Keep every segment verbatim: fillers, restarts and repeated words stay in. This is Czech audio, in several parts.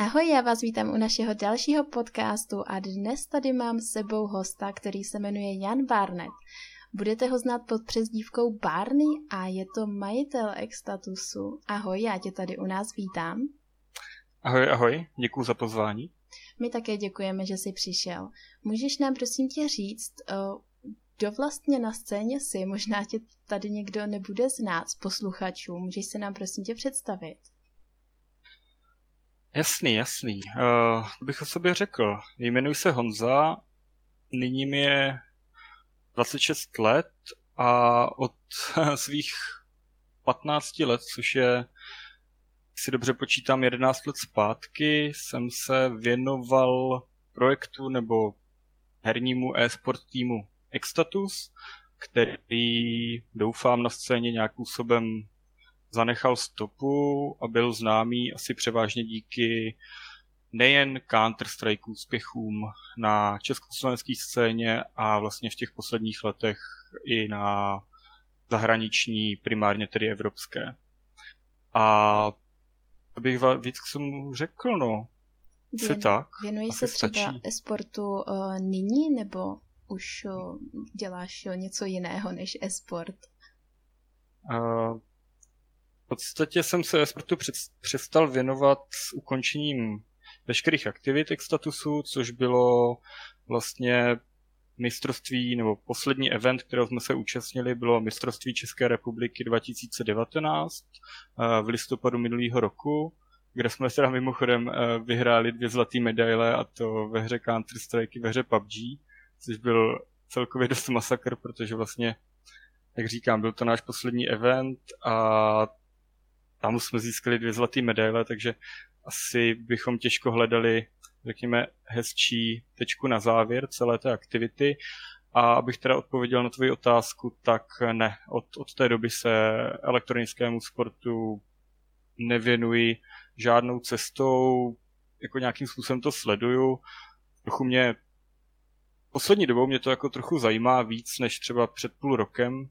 Ahoj, já vás vítám u našeho dalšího podcastu a dnes tady mám s sebou hosta, který se jmenuje Jan Barnet. Budete ho znát pod přezdívkou Barney a je to majitel Extatusu. Ahoj, já tě tady u nás vítám. Ahoj, ahoj, děkuji za pozvání. My také děkujeme, že jsi přišel. Můžeš nám prosím tě říct, kdo vlastně na scéně jsi? Možná tě tady někdo nebude znát z posluchačů. Můžeš se nám prosím tě představit? Jasný, jasný. Uh, bych o sobě řekl. Jmenuji se Honza, nyní mi je dvacet šest let a od svých patnácti let, což je, si dobře počítám, jedenáct let zpátky, jsem se věnoval projektu nebo hernímu e-sport týmu Extatus, který doufám na scéně nějakým způsobem zanechal stopu a byl známý asi převážně díky nejen Counter-Strike úspěchům na československé scéně a vlastně v těch posledních letech i na zahraniční, primárně tedy evropské. A abych víc k tomu řekl, no, Věn, se tak. Věnuji se třeba e-sportu uh, nyní, nebo už uh, děláš uh, něco jiného než e-sport? Uh, V podstatě jsem se e-sportu přestal věnovat s ukončením veškerých aktivit Extatusu, což bylo vlastně mistrovství, nebo poslední event, kterého jsme se účastnili, bylo mistrovství České republiky dva tisíce devatenáct v listopadu minulého roku, kde jsme teda mimochodem vyhráli dvě zlaté medaile, a to ve hře Counter-Strike, ve hře P U B G, což byl celkově dost masakr, protože vlastně, jak říkám, byl to náš poslední event a tam jsme získali dvě zlaté medaile, takže asi bychom těžko hledali, řekněme, hezčí tečku na závěr celé té aktivity. A abych teda odpověděl na tvoji otázku, tak ne. Od, od té doby se elektronickému sportu nevěnuji žádnou cestou, jako nějakým způsobem to sleduju. Trochu mě, poslední dobou mě to jako trochu zajímá víc než třeba před půl rokem,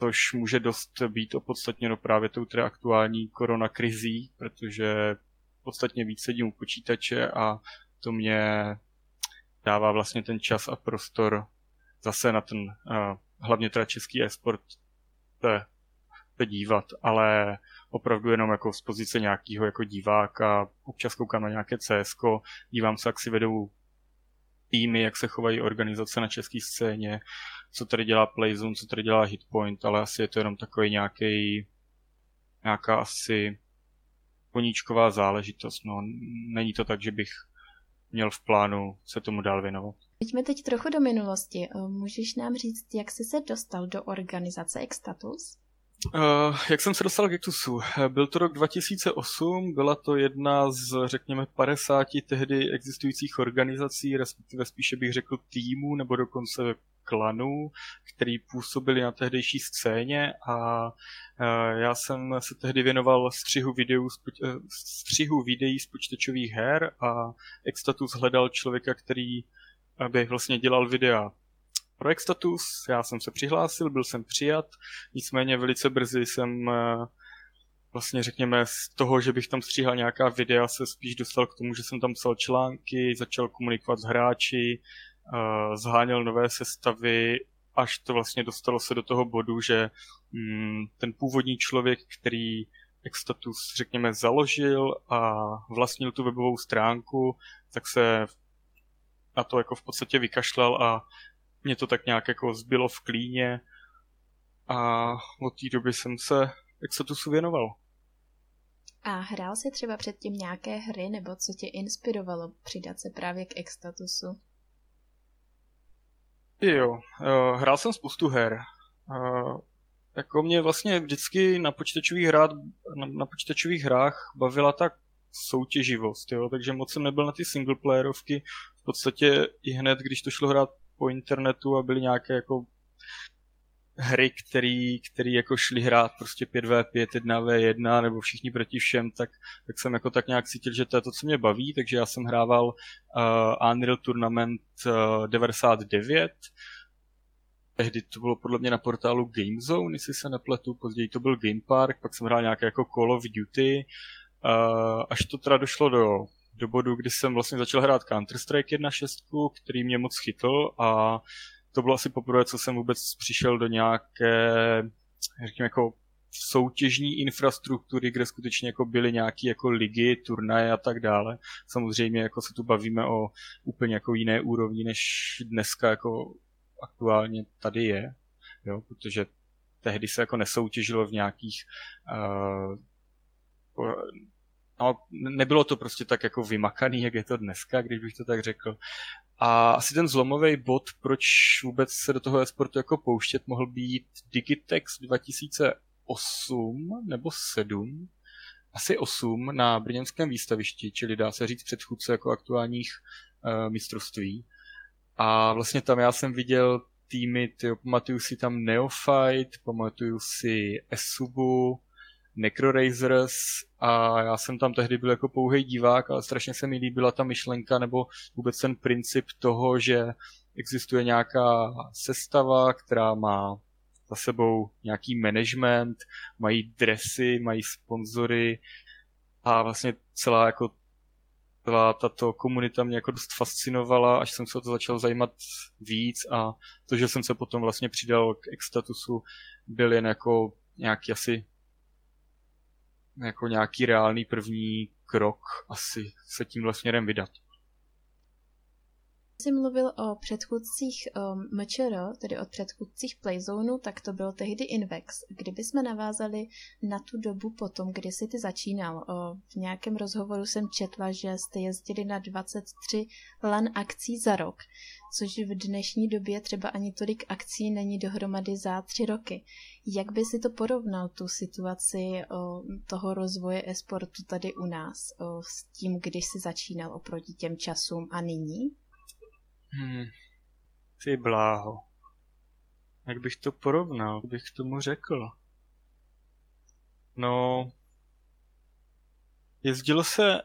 což může dost být opodstatněno právě tou teda aktuální koronakrizí, protože podstatně víc sedím u počítače a to mě dává vlastně ten čas a prostor zase na ten, hlavně teda český e-sport, se, se dívat, ale opravdu jenom jako z pozice nějakého jako diváka, občas koukám na nějaké C S ko, dívám se, jak si vedou týmy, jak se chovají organizace na české scéně, co tady dělá Playzone, co tady dělá Hitpoint, ale asi je to jenom takový nějaký, nějaká asi koníčková záležitost. No, není to tak, že bych měl v plánu se tomu dál věnovat. Pojďme teď trochu do minulosti. Můžeš nám říct, jak jsi se dostal do organizace Extatus? Uh, jak jsem se dostal k Extatusu? Byl to rok dva tisíce osm, byla to jedna z, řekněme, padesáti tehdy existujících organizací, respektive spíše bych řekl týmů, nebo dokonce klanů, který působili na tehdejší scéně, a já jsem se tehdy věnoval střihu videí, střihu videí z počítačových her a Extatus hledal člověka, který by vlastně dělal videa pro Extatus. Já jsem se přihlásil, byl jsem přijat, nicméně velice brzy jsem vlastně, řekněme, z toho, že bych tam stříhal nějaká videa, se spíš dostal k tomu, že jsem tam psal články, začal komunikovat s hráči, zháněl nové sestavy, až to vlastně dostalo se do toho bodu, že ten původní člověk, který Extatus, řekněme, založil a vlastnil tu webovou stránku, tak se na to jako v podstatě vykašlal a mě to tak nějak jako zbylo v klíně a od té doby jsem se Extatusu věnoval. A hrál jsi třeba předtím nějaké hry, nebo co tě inspirovalo přidat se právě k Extatusu? Jo, hrál jsem spoustu her. Jako mě vlastně vždycky na počítačových, hrát, na, na počítačových hrách bavila ta soutěživost, jo? Takže moc jsem nebyl na ty singleplayerovky. V podstatě i hned, když to šlo hrát po internetu a byly nějaké jako hry, které jako šly hrát prostě pět na pět, jedna na jedna nebo všichni proti všem, tak, tak jsem jako tak nějak cítil, že to je to, co mě baví, takže já jsem hrával uh, Unreal Tournament uh, devadesát devět, tehdy to bylo podle mě na portálu GameZone, jestli se nepletu, později to byl GamePark, pak jsem hrál nějaké jako Call of Duty, až to teda došlo do, do bodu, kdy jsem vlastně začal hrát Counter-Strike jedna šest, který mě moc chytl, a to bylo asi poprvé, co jsem vůbec přišel do nějaké, řekněme, jako soutěžní infrastruktury, kde skutečně jako byly nějaké jako ligy, turnaje a tak dále. Samozřejmě jako se tu bavíme o úplně jako jiné úrovni, než dneska jako aktuálně tady je, jo, protože tehdy se jako nesoutěžilo v nějakých uh, no, nebylo to prostě tak jako vymakaný, jak je to dneska, když bych to tak řekl. A asi ten zlomový bod, proč vůbec se do toho e-sportu jako pouštět, mohl být Digitex dva tisíce osm nebo sedm, asi osm na brněnském výstavišti, čili dá se říct předchůdce jako aktuálních uh, mistrovství. A vlastně tam já jsem viděl týmy, tyjo, pamatuju si tam Neophyte, pamatuju si Esubu, Necrorazers, a já jsem tam tehdy byl jako pouhej divák, ale strašně se mi líbila ta myšlenka nebo vůbec ten princip toho, že existuje nějaká sestava, která má za sebou nějaký management, mají dresy, mají sponzory, a vlastně celá jako celá tato komunita mě jako dost fascinovala, až jsem se o to začal zajímat víc, a to, že jsem se potom vlastně přidal k Extatusu, byl jen jako nějaký asi jako nějaký reálný první krok asi se tímhle směrem vydat. Když jsi mluvil o předchůdcích um, M Č R, tedy o předchůdcích Playzonu, tak to byl tehdy Invex. Kdyby jsme navázali na tu dobu potom, kdy jsi ty začínal. O, v nějakém rozhovoru jsem četla, že jste jezdili na dvacet tři LAN akcí za rok, což v dnešní době třeba ani tolik akcí není dohromady za tři roky. Jak by si to porovnal, tu situaci o, toho rozvoje e-sportu tady u nás o, s tím, když jsi začínal oproti těm časům a nyní? Hmm, ty bláho. Jak bych to porovnal, jak bych tomu řekl? No, jezdilo se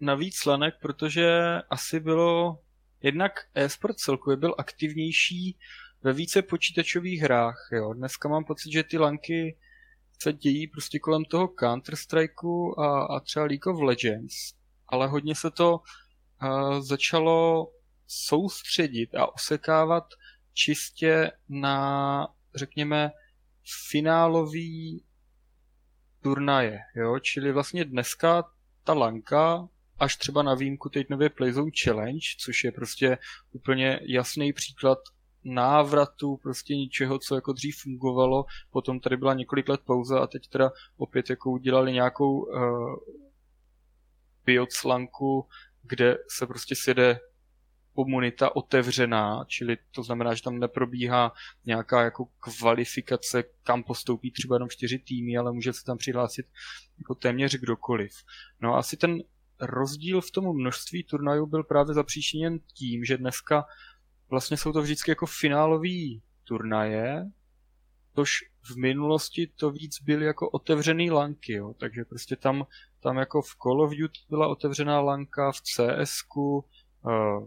na víc lanek, protože asi bylo, jednak e-sport celkově byl aktivnější ve více počítačových hrách, jo. Dneska mám pocit, že ty lanky se dějí prostě kolem toho Counter-Strikeu a, a třeba League of Legends, ale hodně se to uh, začalo soustředit a osekávat čistě na, řekněme, finálový turnaje, jo, čili vlastně dneska ta lanka, až třeba na výjimku teď nově Playzone Challenge, což je prostě úplně jasný příklad návratu prostě ničeho, co jako dřív fungovalo, potom tady byla několik let pauza a teď teda opět jako udělali nějakou uh, bioclanku, kde se prostě sjede komunita otevřená, čili to znamená, že tam neprobíhá nějaká jako kvalifikace, kam postoupí třeba jenom čtyři týmy, ale může se tam přihlásit jako téměř kdokoliv. No a asi ten rozdíl v tom množství turnajů byl právě zapříčiněn tím, že dneska vlastně jsou to vždycky jako finálový turnaje, což v minulosti to víc byly jako otevřený lanky, jo. Takže prostě tam, tam jako v Call of Duty byla otevřená lanka, v C S ku,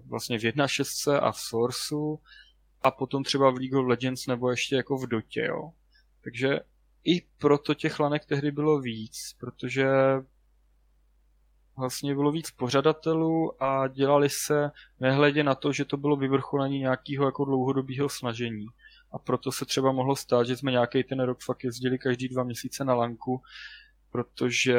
vlastně v jedna šest a v Sourceu a potom třeba v League of Legends nebo ještě jako v Dotě, jo. Takže i proto těch lanek tehdy bylo víc, protože vlastně bylo víc pořadatelů a dělali se nehledě na to, že to bylo vyvrcholení nějakého jako dlouhodobého snažení. A proto se třeba mohlo stát, že jsme nějaký ten rok fakt jezdili každý dva měsíce na lanku, protože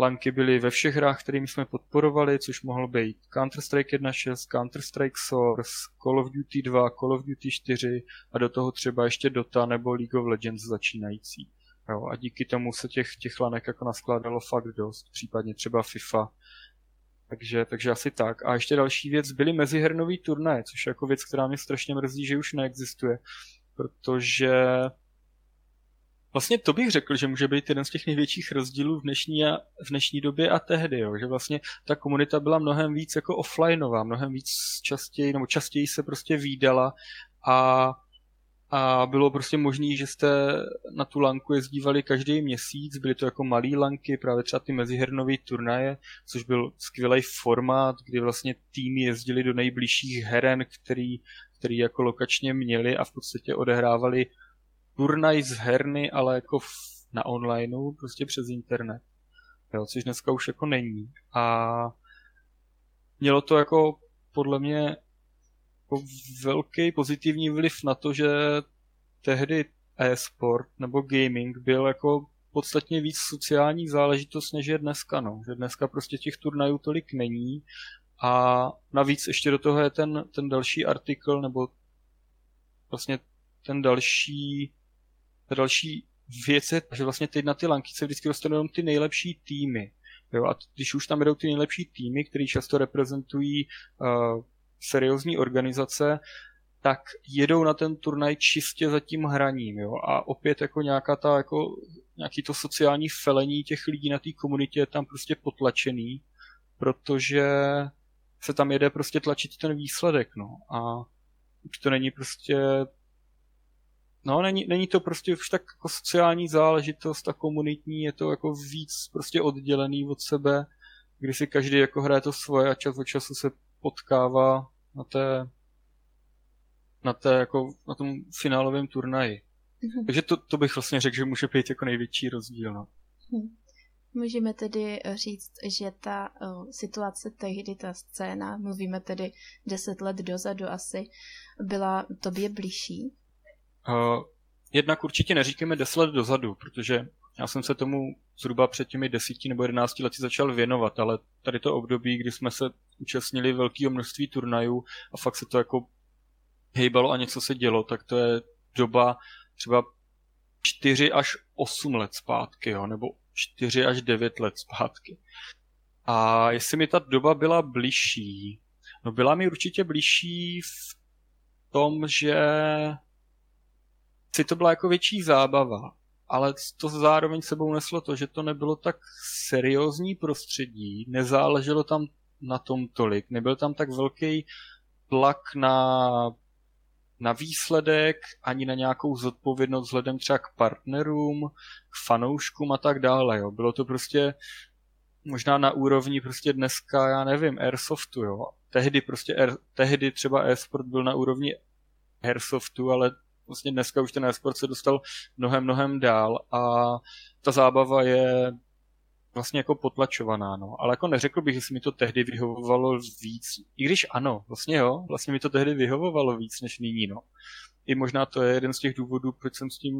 lanky byly ve všech hrách, kterými jsme podporovali, což mohlo být Counter-Strike jedna šest, Counter-Strike Source, Call of Duty dva, Call of Duty čtyři a do toho třeba ještě Dota nebo League of Legends začínající. Jo, a díky tomu se těch, těch lanek jako naskládalo fakt dost, případně třeba FIFA. Takže, takže asi tak. A ještě další věc, byly mezihernový turnaje, což je jako věc, která mě strašně mrzí, že už neexistuje, protože vlastně to bych řekl, že může být jeden z těch největších rozdílů v dnešní, a, v dnešní době a tehdy, jo, že vlastně ta komunita byla mnohem víc jako offlineová, mnohem víc častěji, nebo častěji se prostě vídala a, a bylo prostě možné, že jste na tu lanku jezdívali každý měsíc, byly to jako malý lanky, právě třeba ty mezihernový turnaje, což byl skvělý formát, kdy vlastně týmy jezdili do nejbližších heren, který, který jako lokačně měli a v podstatě odehrávali turnaj z herny, ale jako v, na onlineu, prostě přes internet. jo, což dneska už jako není. A mělo to jako podle mě jako velký pozitivní vliv na to, že tehdy e-sport nebo gaming byl jako podstatně víc sociální záležitost, než je dneska. No. Že dneska prostě těch turnajů tolik není. A navíc ještě do toho je ten, ten další artikl, nebo vlastně ten další, ta další věc je, že vlastně teď na ty lanky se vždycky dostanou ty nejlepší týmy. Jo? A když už tam jedou ty nejlepší týmy, které často reprezentují uh, seriózní organizace, tak jedou na ten turnaj čistě za tím hraním. Jo? A opět jako nějaká ta, jako nějaký to sociální felení těch lidí na té komunitě je tam prostě potlačený, protože se tam jede prostě tlačit ten výsledek, no. A už to není prostě, no není, není to prostě už tak jako sociální záležitost a komunitní, je to jako víc prostě oddělený od sebe, kdy si každý jako hraje to svoje a čas od času se potkává na té, na té jako na tom finálovém turnaji. Mhm. Takže to, to bych vlastně řekl, že může být jako největší rozdíl, no. Mhm. Můžeme tedy říct, že ta uh, situace tehdy, ta scéna, mluvíme tedy deset let dozadu asi, byla tobě bližší? Uh, jednak určitě neříkáme deset let dozadu, protože já jsem se tomu zhruba před těmi desíti nebo jedenácti lety začal věnovat, ale tady to období, kdy jsme se účastnili velkého množství turnajů a fakt se to jako hejbalo a něco se dělo, tak to je doba třeba čtyři až osm let zpátky, jo, nebo čtyři až devět let zpátky. A jestli mi ta doba byla bližší, no byla mi určitě bližší v tom, že si to byla jako větší zábava, ale to zároveň sebou neslo to, že to nebylo tak seriózní prostředí, nezáleželo tam na tom tolik, nebyl tam tak velký tlak na na výsledek, ani na nějakou zodpovědnost vzhledem třeba k partnerům, k fanouškům a tak dále. Jo. Bylo to prostě možná na úrovni prostě dneska, já nevím, airsoftu. Jo. Tehdy, prostě air, tehdy třeba e-sport byl na úrovni airsoftu, ale vlastně dneska už ten e-sport se dostal mnohem, mnohem dál a ta zábava je vlastně jako potlačovaná, no. Ale jako neřekl bych, jestli mi to tehdy vyhovovalo víc. I když ano, vlastně jo, vlastně mi to tehdy vyhovovalo víc než nyní, no. I možná to je jeden z těch důvodů, proč jsem s tím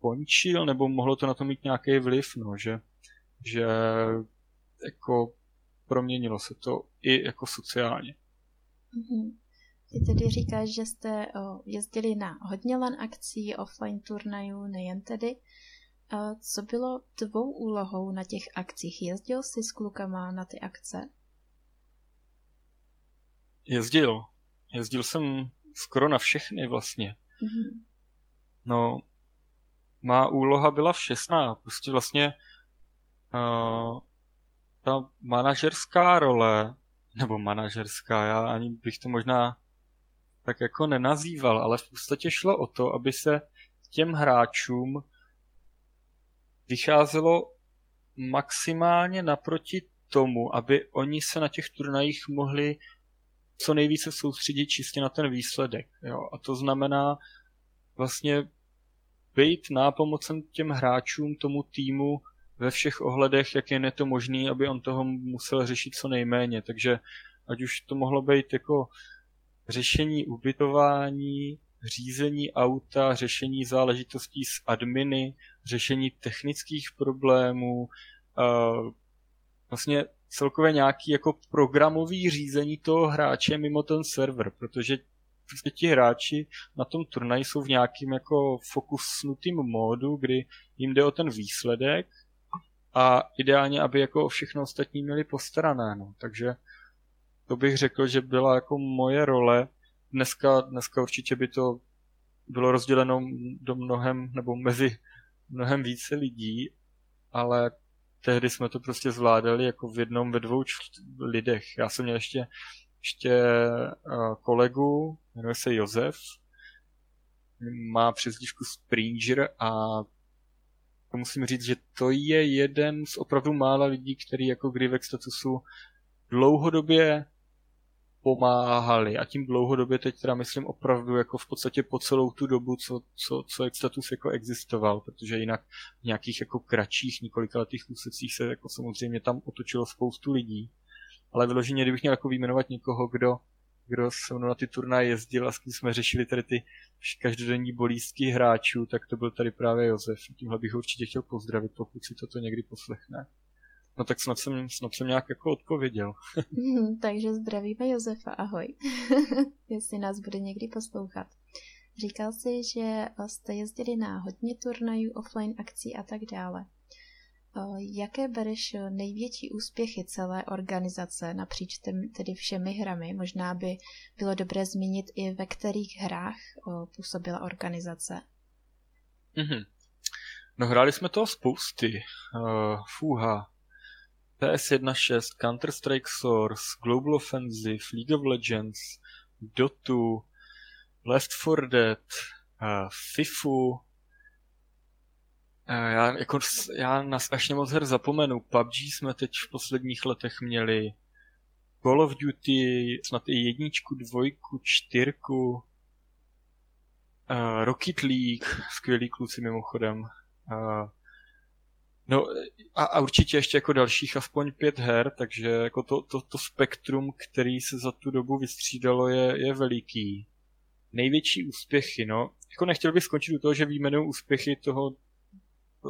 končil, nebo mohlo to na to mít nějaký vliv, no, že, že jako proměnilo se to i jako sociálně. Mm-hmm. Ty tedy říkáš, že jste jezdili na hodně LAN akcí, offline turnajů, nejen tedy. Co bylo tvou úlohou na těch akcích? Jezdil jsi s klukama na ty akce? Jezdil. Jezdil jsem skoro na všechny vlastně. Mm-hmm. No, má úloha byla všesná. Prostě vlastně uh, ta manažerská role, nebo manažerská, já ani bych to možná tak jako nenazýval, ale v podstatě šlo o to, aby se těm hráčům vycházelo maximálně naproti tomu, aby oni se na těch turnajích mohli co nejvíce soustředit čistě na ten výsledek. Jo? A to znamená vlastně být nápomocen těm hráčům, tomu týmu ve všech ohledech, jak je to možné, aby on toho musel řešit co nejméně. Takže ať už to mohlo být jako řešení ubytování, řízení auta, řešení záležitostí s adminy, řešení technických problémů, vlastně celkově nějaký jako programový řízení toho hráče mimo ten server, protože ti hráči na tom turnaji jsou v nějakým jako fokusnutým módu, kdy jim jde o ten výsledek a ideálně, aby jako všechno ostatní měli postarané. No. Takže to bych řekl, že byla jako moje role. Dneska, dneska určitě by to bylo rozděleno do mnohem, nebo mezi mnohem více lidí, ale tehdy jsme to prostě zvládali jako v jednom, ve dvou lidech. Já jsem měl ještě, ještě kolegu, jmenuje se Josef, má přezdívku Springer a to musím říct, že to je jeden z opravdu mála lidí, který jako kdy v Extatusu dlouhodobě pomáhali. A tím dlouhodobě teď teda myslím opravdu jako v podstatě po celou tu dobu, co, co, co Extatus jako existoval, protože jinak v nějakých jako kratších několikaletých úsecích se jako samozřejmě tam otočilo spoustu lidí. Ale vyloženě, kdybych měl jako vyjmenovat někoho, kdo, kdo se mnou na ty turnaje jezdil a s kým jsme řešili tady ty každodenní bolístky hráčů, tak to byl tady právě Josef. Tímhle bych určitě chtěl pozdravit, pokud si toto někdy poslechne. No tak snad jsem, snad jsem nějak jako odpověděl. Mm, takže zdravíme Josefa, ahoj. Jestli nás bude někdy poslouchat. Říkal jsi, že jste jezdili na hodně turnajů, offline akcí a tak dále. Jaké bereš největší úspěchy celé organizace napříč tedy všemi hrami? Možná by bylo dobré zmínit i ve kterých hrách působila organizace. Mm-hmm. No hráli jsme toho spousty. Uh, fůha. P S jedna šest, Counter-Strike Source, Global Offensive, League of Legends, Dotu, Left four Dead, uh, FIFU, Já, jako, já na strašně moc her zapomenu. P U B G jsme teď v posledních letech měli, Call of Duty, snad i jedničku, dvojku, čtyřku, uh, Rocket League, skvělí kluci mimochodem. Uh, no a, a určitě ještě jako dalších aspoň pět her, takže jako to, to, to spektrum, který se za tu dobu vystřídalo, je, je veliký. Největší úspěchy, no. Jako nechtěl bych skončit u toho, že vyjmenuju úspěchy toho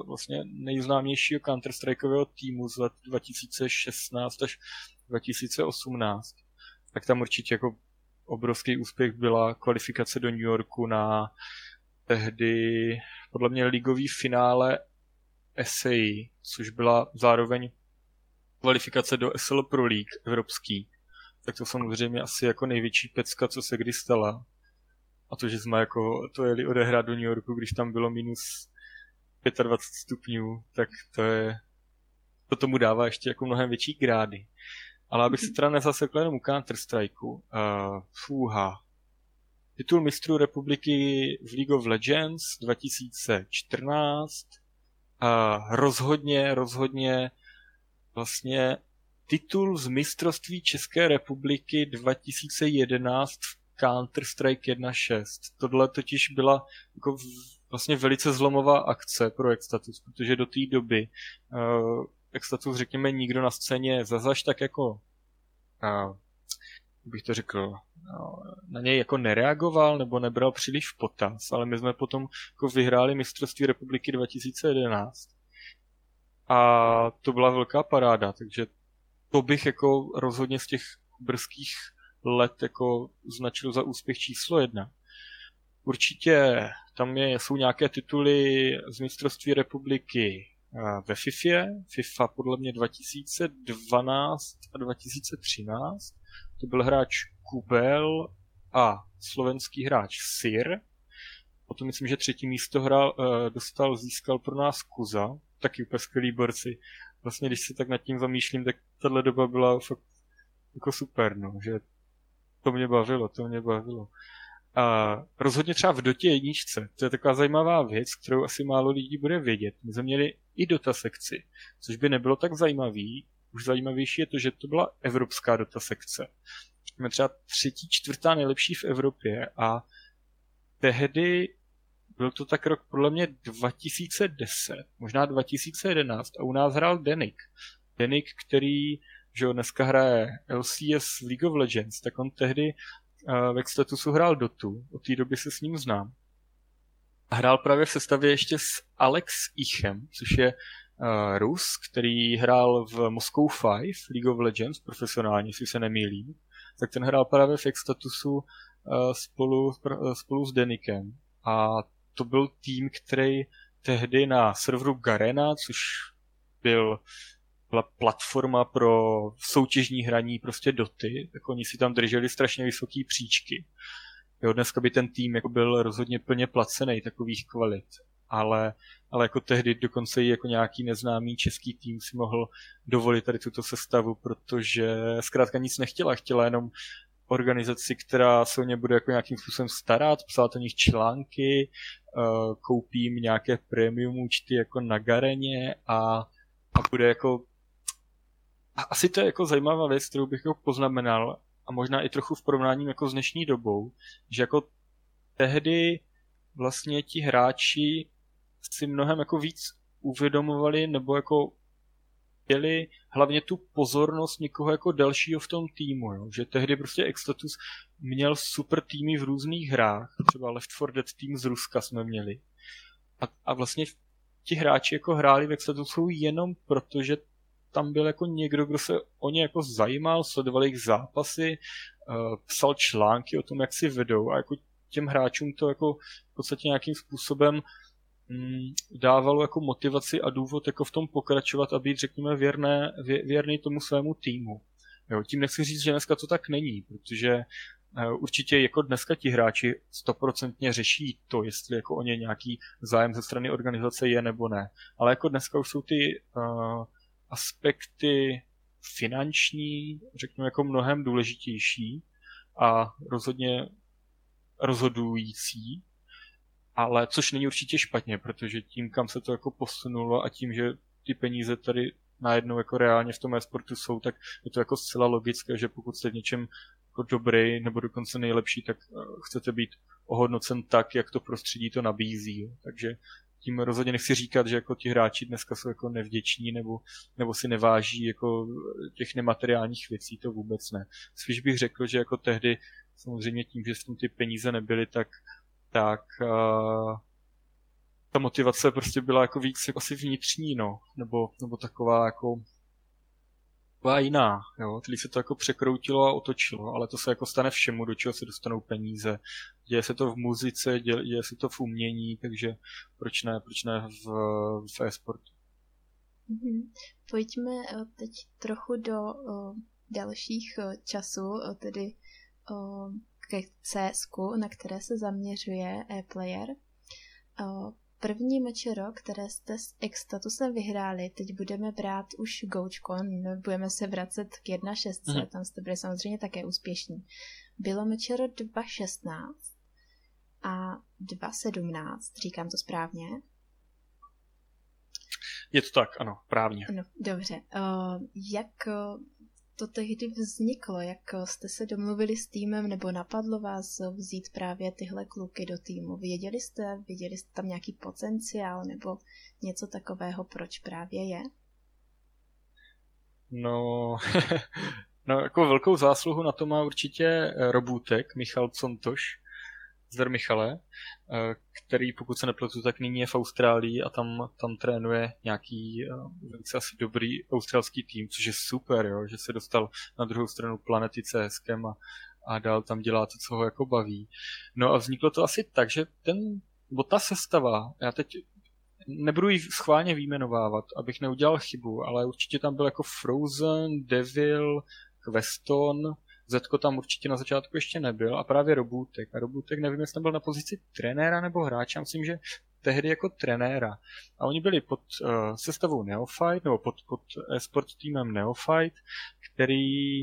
vlastně nejznámějšího Counter-Strikeového týmu z let dva tisíce šestnáct až dva tisíce osmnáct, tak tam určitě jako obrovský úspěch byla kvalifikace do New Yorku na tehdy podle mě ligový finále S A I, což byla zároveň kvalifikace do E S L Pro League evropský. Tak to samozřejmě asi jako největší pecka, co se kdy stala. A to, že jsme jako to jeli odehrát do New Yorku, když tam bylo minus dvacet pět stupňů, tak to je, to tomu dává ještě jako mnohem větší grády. Ale abych se teda nezasekl jenom u Counter-Strikeu, uh, fůha. Titul mistrů republiky v League of Legends dva tisíce čtrnáct, uh, rozhodně, rozhodně vlastně titul z mistrovství České republiky dva tisíce jedenáct v Counter-Strike jedna šest. Tohle totiž byla jako vlastně velice zlomová akce pro Extatus, protože do té doby uh, Extatus, řekněme, nikdo na scéně zazaž tak jako, uh, bych to řekl, uh, na něj jako nereagoval nebo nebral příliš v potaz, ale my jsme potom jako vyhráli mistrovství republiky dva tisíce jedenáct. A to byla velká paráda, takže to bych jako rozhodně z těch brzkých let jako označil za úspěch číslo jedna. Určitě tam je, jsou nějaké tituly z mistrovství republiky ve FIFA, FIFA podle mě dva tisíce dvanáct a dva tisíce třináct, to byl hráč Kubel a slovenský hráč Sir, potom myslím, že třetí místo hrál, dostal, získal pro nás Kuza, taky úplně skvělí borci. Vlastně když se tak nad tím zamýšlím, tak tahle doba byla fakt jako super, no, že to mě bavilo, to mě bavilo. A rozhodně třeba v Dotě jedničce, to je taková zajímavá věc, kterou asi málo lidí bude vědět. My jsme měli i Dota sekci, což by nebylo tak zajímavý, už zajímavější je to, že to byla evropská Dota sekce. Jsme třeba třetí, čtvrtá nejlepší v Evropě a tehdy byl to tak rok podle mě dva tisíce deset, možná dva tisíce jedenáct a u nás hrál Denik. Denik, který že dneska hraje L C S League of Legends, tak on tehdy v Extatusu hrál Dotu, od té doby se s ním znám. A hrál právě v sestavě ještě s Alex Ichem, což je uh, Rus, který hrál v Moscow Five, League of Legends, profesionálně, jestli se nemýlím. Tak ten hrál právě v Extatusu uh, spolu, pr- spolu s Denikem. A to byl tým, který tehdy na serveru Garena, což byl byla platforma pro soutěžní hraní prostě Doty, tak oni si tam drželi strašně vysoké příčky. Jo, dneska by ten tým jako byl rozhodně plně placený takových kvalit, ale, ale jako tehdy dokonce i jako nějaký neznámý český tým si mohl dovolit tady tuto sestavu, protože zkrátka nic nechtěla, chtěla jenom organizaci, která se o ně bude jako nějakým způsobem starat, psát o nich články, koupí jim nějaké premium účty jako na Gareně a, a bude jako. A asi to je jako zajímavá věc, kterou bych jako poznamenal. a možná i trochu v porovnání jako s dnešní dobou, že jako tehdy vlastně ti hráči si mnohem jako víc uvědomovali nebo jako chtěli hlavně tu pozornost někoho jako dalšího v tom týmu, jo? Že tehdy prostě Extatus měl super týmy v různých hrách, třeba Left four Dead tým z Ruska jsme měli a, a vlastně ti hráči jako hráli v Extatusu jenom proto, že tam byl jako někdo, kdo se o ně jako zajímal, sledoval jejich zápasy, psal články o tom, jak si vedou a jako těm hráčům to jako v podstatě nějakým způsobem dávalo jako motivaci a důvod jako v tom pokračovat a být, řekněme, věrné, vě, věrný tomu svému týmu. Jo, tím nechci říct, že dneska to tak není, protože určitě jako dneska ti hráči stoprocentně řeší to, jestli jako o ně nějaký zájem ze strany organizace je nebo ne. Ale jako dneska už jsou ty uh, aspekty finanční, řeknu, jako mnohem důležitější a rozhodně rozhodující. Ale což není určitě špatně, protože tím, kam se to jako posunulo a tím, že ty peníze tady najednou jako reálně v tom e-sportu jsou, tak je to jako zcela logické, že pokud jste v něčem jako dobrý nebo dokonce nejlepší, tak chcete být ohodnocen tak, jak to prostředí to nabízí. Takže tím rozhodně nechci říkat, že jako ti hráči dneska jsou jako nevděční nebo, nebo si neváží jako těch nemateriálních věcí, to vůbec ne. Spíš bych řekl, že jako tehdy samozřejmě tím, že s tím ty peníze nebyly, tak tak uh, ta motivace prostě byla jako víc jako asi vnitřní, no, nebo, nebo taková jako taková jiná, jo, tedy se to jako překroutilo a otočilo, ale to se jako stane všemu, do čeho se dostanou peníze. Děje se to v muzice, děje, děje se to v umění, takže proč ne, proč ne v, v e-sportu. Mm-hmm. Pojďme teď trochu do o, dalších časů, o, tedy o... ke cé esku, na které se zaměřuje e-player. První mečero, které jste s Extatusem vyhráli, teď budeme brát už Goučkon, budeme se vracet k jedna šest, mm. tam jste byli samozřejmě také úspěšní. Bylo mečero dva šestnáct a dva sedmnáct, říkám to správně? Je to tak, ano, právně. No, dobře, jak... to tehdy vzniklo, jak jste se domluvili s týmem, nebo napadlo vás vzít právě tyhle kluky do týmu? Věděli jste, viděli jste tam nějaký potenciál, nebo něco takového, proč právě je? No, no jako velkou zásluhu na to má určitě Robotek, Michal Contoš, zdar Michale, který, pokud se nepletu, tak nyní je v Austrálii a tam, tam trénuje nějaký velice asi dobrý australský tým, což je super, jo, že se dostal na druhou stranu planety cé eskem a, a dál tam dělá to, co ho jako baví. No a vzniklo to asi tak, že ten, bo ta sestava, já teď nebudu ji schválně vyjmenovávat, abych neudělal chybu, ale určitě tam byl jako Frozen, Devil, Queston, Zetko tam určitě na začátku ještě nebyl a právě Robotek. A Robotek nevím, jestli tam byl na pozici trenéra nebo hráče, myslím, že tehdy jako trenéra. A oni byli pod uh, sestavou Neophyte, nebo pod, pod e-sport týmem Neophyte, který,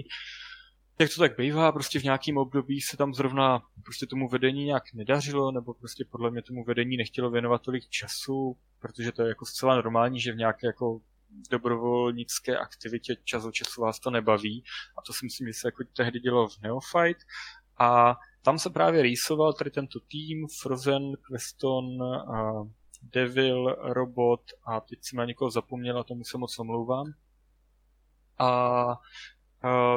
jak to tak bývá, prostě v nějakém období se tam zrovna prostě tomu vedení nějak nedařilo, nebo prostě podle mě tomu vedení nechtělo věnovat tolik času, protože to je jako zcela normální, že v nějaké jako dobrovolnické aktivitě čas od času vás to nebaví a to si myslím, že se jako tehdy dělo v Neophyte a tam se právě rýsoval tady tento tým Frozen, Queston, Devil, Robot a teď jsem na někoho zapomněl a tomu se moc omlouvám a, a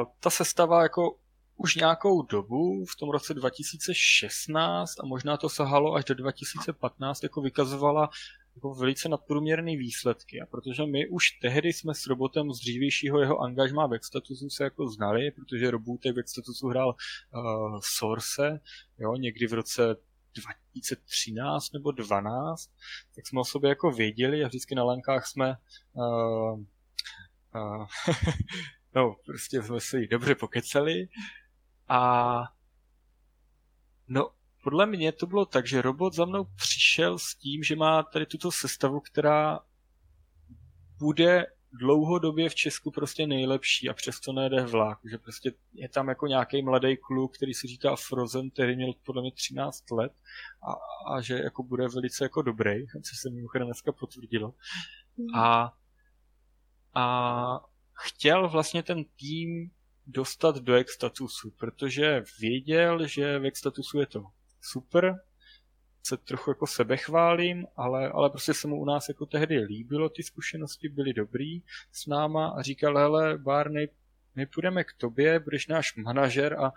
ta sestava jako už nějakou dobu, v tom roce dva tisíce šestnáct a možná to sahalo až do dva tisíce patnáct, jako vykazovala jako velice nadprůměrné výsledky a protože my už tehdy jsme s Robotem z dřívějšího jeho angažmá v Extatusu se jako znali, protože Robotek v Extatusu hrál uh, Source, jo, někdy v roce dva tisíce třináct nebo dvanáct, tak jsme o sobě jako věděli a vždycky na lankách jsme uh, uh, no prostě jsme si dobře pokecali a no podle mě to bylo tak, že Robot za mnou přišel s tím, že má tady tuto sestavu, která bude dlouhodobě v Česku prostě nejlepší a přesto nejde vlak, že prostě je tam jako nějaký mladý kluk, který se říká Frozen, který měl podle mě třináct let a, a že jako bude velice jako dobrý, což se mimochodem dneska potvrdilo. A, a chtěl vlastně ten tým dostat do Extatusu, protože věděl, že v Extatusu je to super, se trochu jako sebechválím, ale, ale prostě se mu u nás jako tehdy líbilo, ty zkušenosti byly dobrý s náma a říkal, hele Barney, my půjdeme k tobě, budeš náš manažer a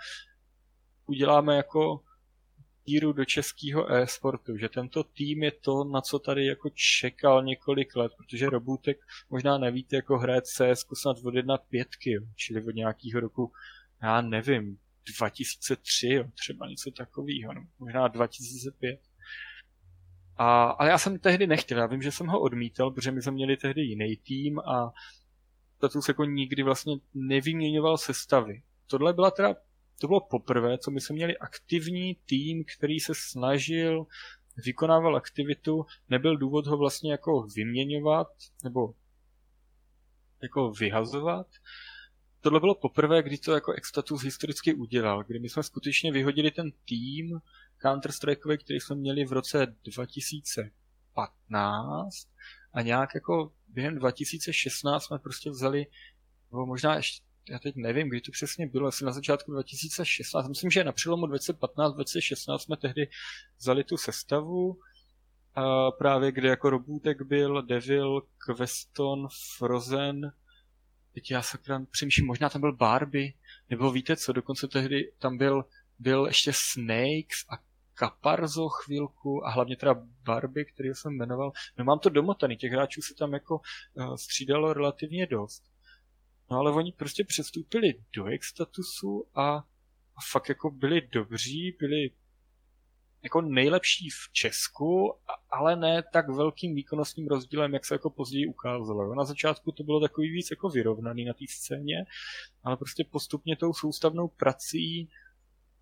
uděláme jako díru do českého e-sportu, že tento tým je to, na co tady jako čekal několik let, protože Robotek možná nevíte, jako hraje C S K snad od jedna pětky, čili od nějakého roku, já nevím, dva tisíce tři, jo, třeba něco takového, no, možná dva tisíce pět. A, ale já jsem tehdy nechtěl, já vím, že jsem ho odmítal, protože my jsme měli tehdy jiný tým a tato se jako nikdy vlastně nevyměňoval sestavy. Tohle byla teda, to bylo poprvé, co my jsme měli aktivní tým, který se snažil, vykonával aktivitu, nebyl důvod ho vlastně jako vyměňovat nebo jako vyhazovat. Tohle bylo poprvé, kdy to jako Extatus historicky udělal, kdy my jsme skutečně vyhodili ten tým Counter-Strikeový, který jsme měli v roce dva tisíce patnáct a nějak jako během dva tisíce šestnáct jsme prostě vzali, nebo možná ještě, já teď nevím, kdy to přesně bylo, asi na začátku dva tisíce šestnáct, myslím, že na přelomu dvacet patnáct dvacet šestnáct jsme tehdy vzali tu sestavu, právě kde jako Robotek byl, Devil, Queston, Frozen, teď já se přemýšlím, možná tam byl Barbie, nebo víte co, dokonce tehdy tam byl, byl ještě Snakes a Kaparzo chvilku a hlavně teda Barbie, který jsem jmenoval. No mám to domotaný, těch hráčů se tam jako střídalo relativně dost. No ale oni prostě přestoupili do Extatusu a, a fakt jako byli dobří, byli jako nejlepší v Česku, ale ne tak velkým výkonnostním rozdílem, jak se jako později ukázalo. Na začátku to bylo takový víc jako vyrovnaný na té scéně, ale prostě postupně tou soustavnou prací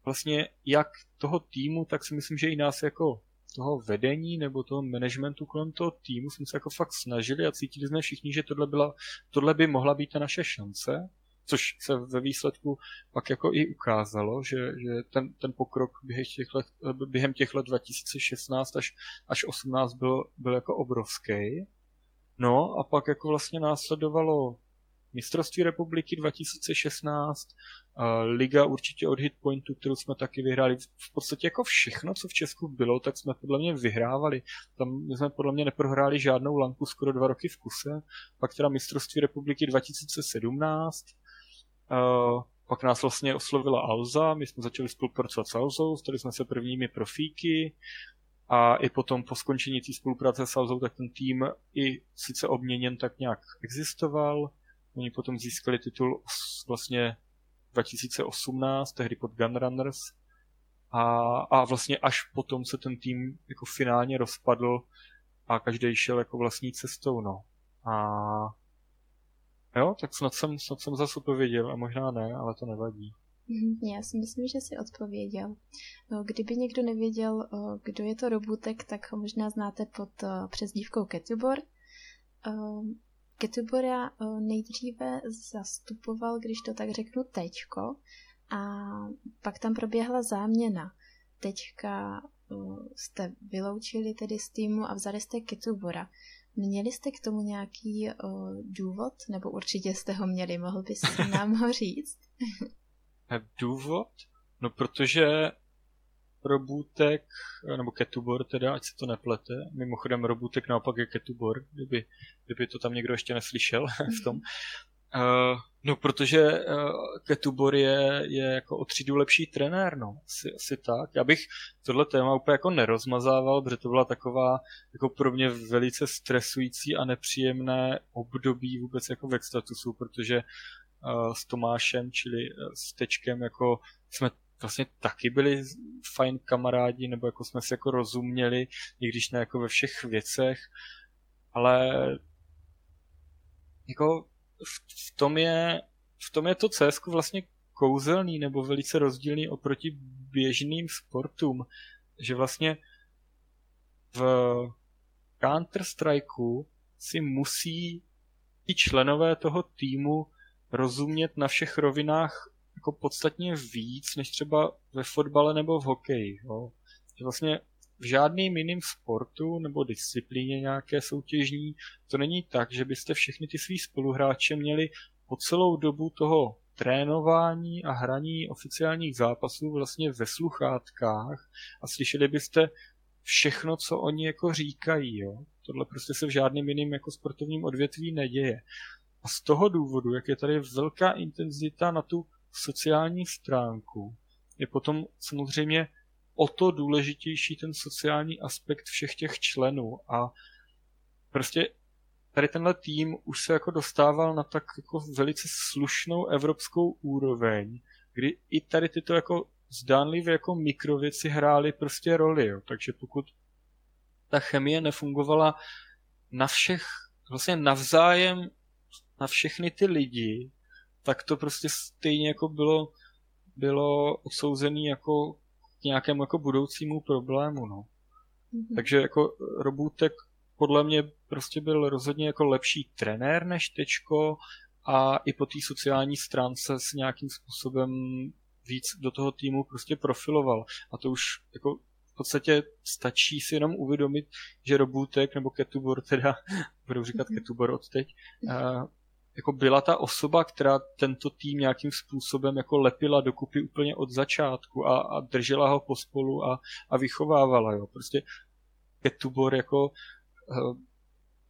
vlastně jak toho týmu, tak si myslím, že i nás jako toho vedení nebo toho managementu kolem toho týmu jsme se jako fakt snažili a cítili jsme všichni, že tohle, byla, tohle by mohla být ta naše šance, což se ve výsledku pak jako i ukázalo, že, že ten, ten pokrok během těch let, během těch let dva tisíce šestnáct až, až osmnáct byl, byl jako obrovský. No a pak jako vlastně následovalo mistrovství republiky dva tisíce šestnáct, liga určitě od Hitpointu, kterou jsme taky vyhráli. V podstatě jako všechno, co v Česku bylo, tak jsme podle mě vyhrávali. Tam jsme podle mě neprohráli žádnou lanku skoro dva roky v kuse. Pak teda mistrovství republiky dva tisíce sedmnáct, pak nás vlastně oslovila Alza, my jsme začali spolupracovat s Alzou, stali jsme se prvními profíky a i potom po skončení té spolupráce s Alzou, tak ten tým i sice obměněn tak nějak existoval. Oni potom získali titul vlastně dva tisíce osmnáct, tehdy pod Gunrunners a, a vlastně až potom se ten tým jako finálně rozpadl a každý šel jako vlastní cestou, no. A jo, tak snad jsem, snad jsem zase odpověděl a možná ne, ale to nevadí. Já si myslím, že si odpověděl. Kdyby někdo nevěděl, kdo je to Robotek, tak ho možná znáte pod přezdívkou Ketubor. Ketubora nejdříve zastupoval, když to tak řeknu, Tečko a pak tam proběhla záměna. Tečka jste vyloučili tedy z týmu a vzali jste Ketubora. Měli jste k tomu nějaký důvod? Nebo určitě jste ho měli, mohl byste nám ho říct? Důvod? No protože Robotek, nebo Ketubor teda, ať se to neplete. Mimochodem Robotek naopak je Ketubor, kdyby, kdyby to tam někdo ještě neslyšel v tom. Uh, no, protože uh, Ketubor je, je jako o třídu lepší trenér, no. Asi, asi tak. Já bych tohle téma úplně jako nerozmazával, protože to byla taková jako pro mě velice stresující a nepříjemné období vůbec jako v Extatusu, protože uh, s Tomášem, čili s Tečkem, jako jsme vlastně taky byli fajn kamarádi, nebo jako jsme se jako rozuměli, i když ne jako ve všech věcech, ale jako v, v tom je v tom je to C S K vlastně kouzelný, nebo velice rozdílný oproti běžným sportům, že vlastně v Counter-Strikeu si musí ti členové toho týmu rozumět na všech rovinách jako podstatně víc, než třeba ve fotbale nebo v hokeji. Jo. Vlastně v žádným jiným sportu nebo disciplíně nějaké soutěžní to není tak, že byste všechny ty svý spoluhráče měli po celou dobu toho trénování a hraní oficiálních zápasů vlastně ve sluchátkách a slyšeli byste všechno, co oni jako říkají. Jo? Tohle prostě se v žádným jiným jako sportovním odvětví neděje. A z toho důvodu, jak je tady velká intenzita na tu sociální stránku, je potom samozřejmě o to důležitější ten sociální aspekt všech těch členů. A prostě tady tenhle tým už se jako dostával na tak jako velice slušnou evropskou úroveň, kdy i tady tyto jako zdánlivě jako mikrověci hrály prostě roli. Jo. Takže pokud ta chemie nefungovala na všech, vlastně navzájem na všechny ty lidi, tak to prostě stejně jako bylo, bylo odsouzený jako k nějakému jako budoucímu problému. No. Mm-hmm. Takže jako Robotek podle mě prostě byl rozhodně jako lepší trenér než Tečko a i po té sociální stránce se nějakým způsobem víc do toho týmu prostě profiloval. A to už jako v podstatě stačí si jenom uvědomit, že Robotek nebo Ketubor teda, budu říkat Ketubor od teď, uh, jako byla ta osoba, která tento tým nějakým způsobem jako lepila dokupy úplně od začátku a, a držela ho pospolu a, a vychovávala. Jo. Prostě Ketubor jako uh,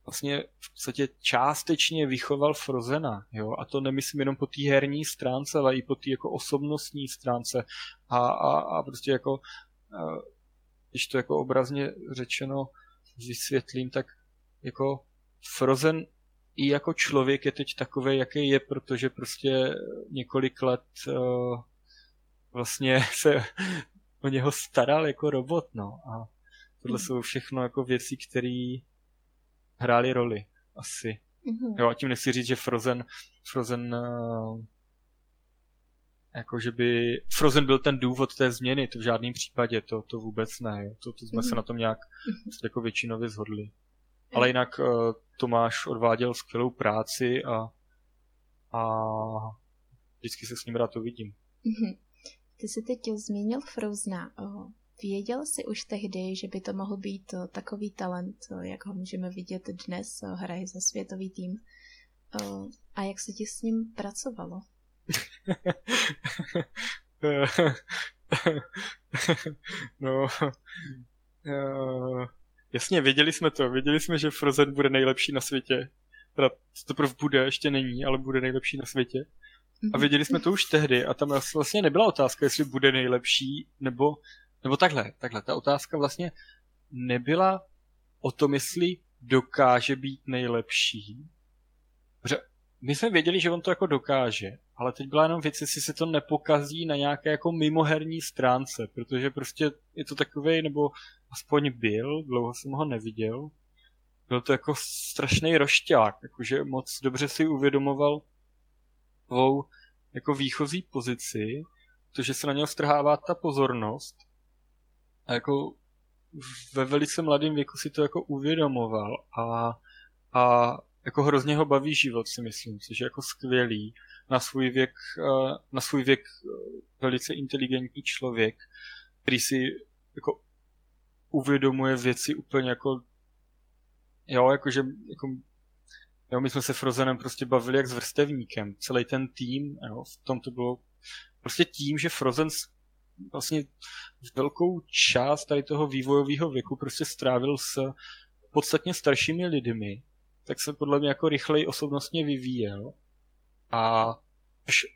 vlastně v podstatě částečně vychoval Frozena, jo, a to nemyslím jenom po té herní stránce, ale i po té jako osobnostní stránce a, a, a prostě jako uh, když to jako obrazně řečeno vysvětlím, tak jako Frozen i jako člověk je teď takový, jaký je, protože prostě několik let uh, vlastně se o něho staral jako robot, no. A tohle mm. jsou všechno jako věci, které hrály roli, asi. Mm. Jo, a tím nechci říct, že Frozen, Frozen uh, jako, že by Frozen byl ten důvod té změny, to v žádném případě, to, to vůbec ne, to, to jsme mm. se na tom nějak jako většinově shodli. Ale jinak uh, Tomáš odváděl skvělou práci a, a vždycky se s ním rád uvidím. Mm-hmm. Ty jsi teď zmínil Frozena. Věděl jsi už tehdy, že by to mohl být takový talent, jak ho můžeme vidět dnes, hraje za světový tým. A jak se ti s ním pracovalo? no... Uh... Jasně, věděli jsme to. Věděli jsme, že Frozen bude nejlepší na světě. Teda to prv bude, ještě není, ale bude nejlepší na světě. A věděli jsme to už tehdy. A tam vlastně nebyla otázka, jestli bude nejlepší, nebo, nebo takhle, takhle. Ta otázka vlastně nebyla o tom, jestli dokáže být nejlepší. Protože my jsme věděli, že on to jako dokáže, ale teď byla jenom věc, jestli se to nepokazí na nějaké jako mimoherní stránce, protože prostě je to takovej, nebo aspoň byl, dlouho jsem ho neviděl, byl to jako strašný rošťák, jakože moc dobře si uvědomoval svou jako výchozí pozici, protože se na něho strhává ta pozornost a jako ve velice mladém věku si to jako uvědomoval a, a jako hrozně ho baví život, si myslím, což je jako skvělý na svůj věk, na svůj věk velice inteligentní člověk, který si jako uvědomuje věci úplně jako, jo, jakože, jako, jo, my jsme se Frozenem prostě bavili jak s vrstevníkem, celý ten tým, jo, v tom to bylo prostě tím, že Frozen vlastně velkou část tady toho vývojového věku prostě strávil s podstatně staršími lidmi, tak se podle mě jako rychleji osobnostně vyvíjel a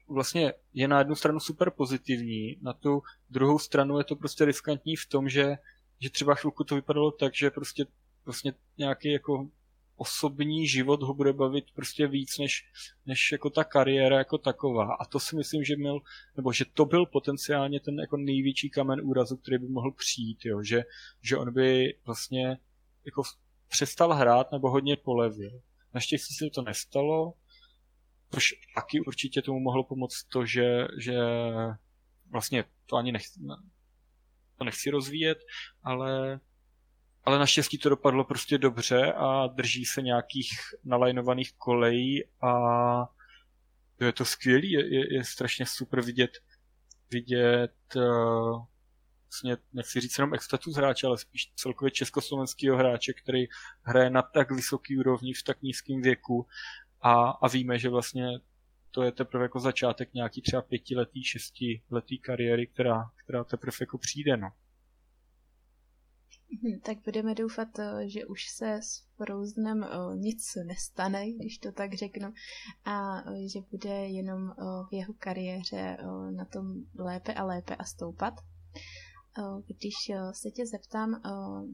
vlastně je na jednu stranu super pozitivní, na tu druhou stranu je to prostě riskantní v tom, že že třeba chvilku to vypadalo tak, že prostě, prostě nějaký jako osobní život ho bude bavit prostě víc než, než jako ta kariéra jako taková. A to si myslím, že měl, nebo že to byl potenciálně ten jako největší kamen úrazu, který by mohl přijít, jo? Že, že on by vlastně jako přestal hrát nebo hodně polevil. Naštěstí se to nestalo, což taky určitě tomu mohlo pomoct to, že, že vlastně to ani nechci, to nechci rozvíjet, ale, ale naštěstí to dopadlo prostě dobře a drží se nějakých nalajnovaných kolejí a je to skvělý, je, je strašně super vidět, vidět uh, vlastně, nechci říct jenom Extatus hráče, ale spíš celkově československého hráče, který hraje na tak vysoký úrovni v tak nízkém věku a, a víme, že vlastně to je teprve jako začátek nějaký třeba pětiletý, šestiletý kariéry, která, která teprve jako přijde, no. Tak budeme doufat, že už se s Frozenem nic nestane, když to tak řeknu, a že bude jenom v jeho kariéře na tom lépe a lépe a stoupat. Když se tě zeptám,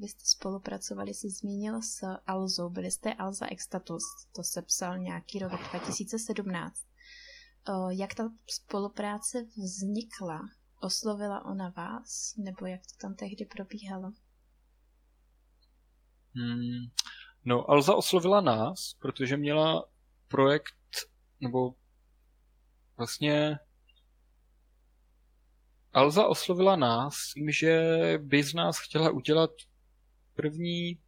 vy jste spolupracovali, jsi zmínil s Alzou, byli jste Alza Extatus, to se psal nějaký rok dva tisíce sedmnáct. Jak ta spolupráce vznikla? Oslovila ona vás? Nebo jak to tam tehdy probíhalo? Hmm. No, Alza oslovila nás, protože měla projekt, nebo vlastně Alza oslovila nás, že by z nás chtěla udělat první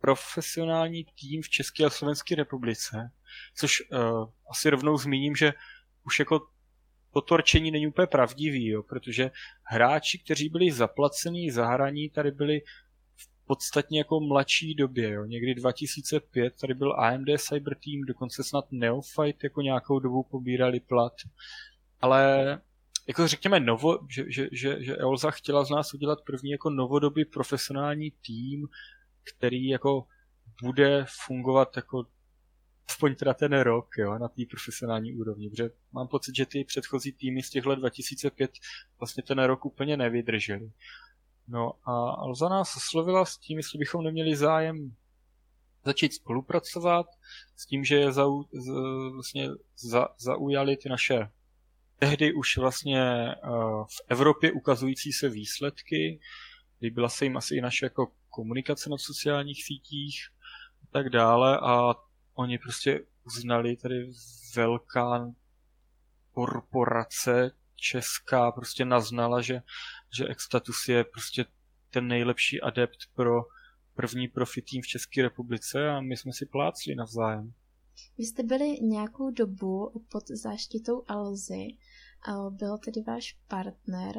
profesionální tým v České a Slovenské republice, což uh, asi rovnou zmíním, že už jako potorčení není úplně pravdivý, jo, protože hráči, kteří byli zaplacení, zahraní, tady byli podstatně jako mladší době, jo. Někdy dva tisíce pět tady byl A M D Cyberteam, dokonce snad Neophyte jako nějakou dobu pobírali plat, ale jako řekněme novo, že, že, že, že Alza chtěla z nás udělat první jako novodobý profesionální tým, který jako bude fungovat jako aspoň teda ten rok, jo, na té profesionální úrovni, protože mám pocit, že ty předchozí týmy z těchto dva tisíce pět vlastně ten rok úplně nevydrželi. No a Alza nás oslovila s tím, jestli bychom neměli zájem začít spolupracovat, s tím, že je zau, z, vlastně za, zaujali ty naše tehdy už vlastně uh, v Evropě ukazující se výsledky, líbila se jim asi i naše jako komunikace na sociálních sítích a tak dále, a oni prostě uznali tady velká korporace česká, prostě naznala, že že Extatus je prostě ten nejlepší adept pro první profi tým v České republice, a my jsme si plácli navzájem. Vy jste byli nějakou dobu pod záštitou Alzy, byl tedy váš partner,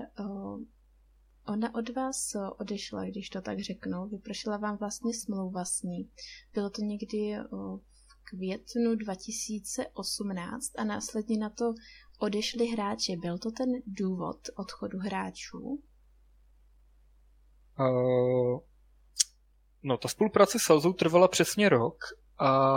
ona od vás odešla, když to tak řeknu, vypršela vám vlastně smlouva s ní. Bylo to někdy v květnu dva tisíce osmnáct a následně na to odešli hráči. Byl to ten důvod odchodu hráčů? Uh, no, ta spolupráce s Alzou trvala přesně rok a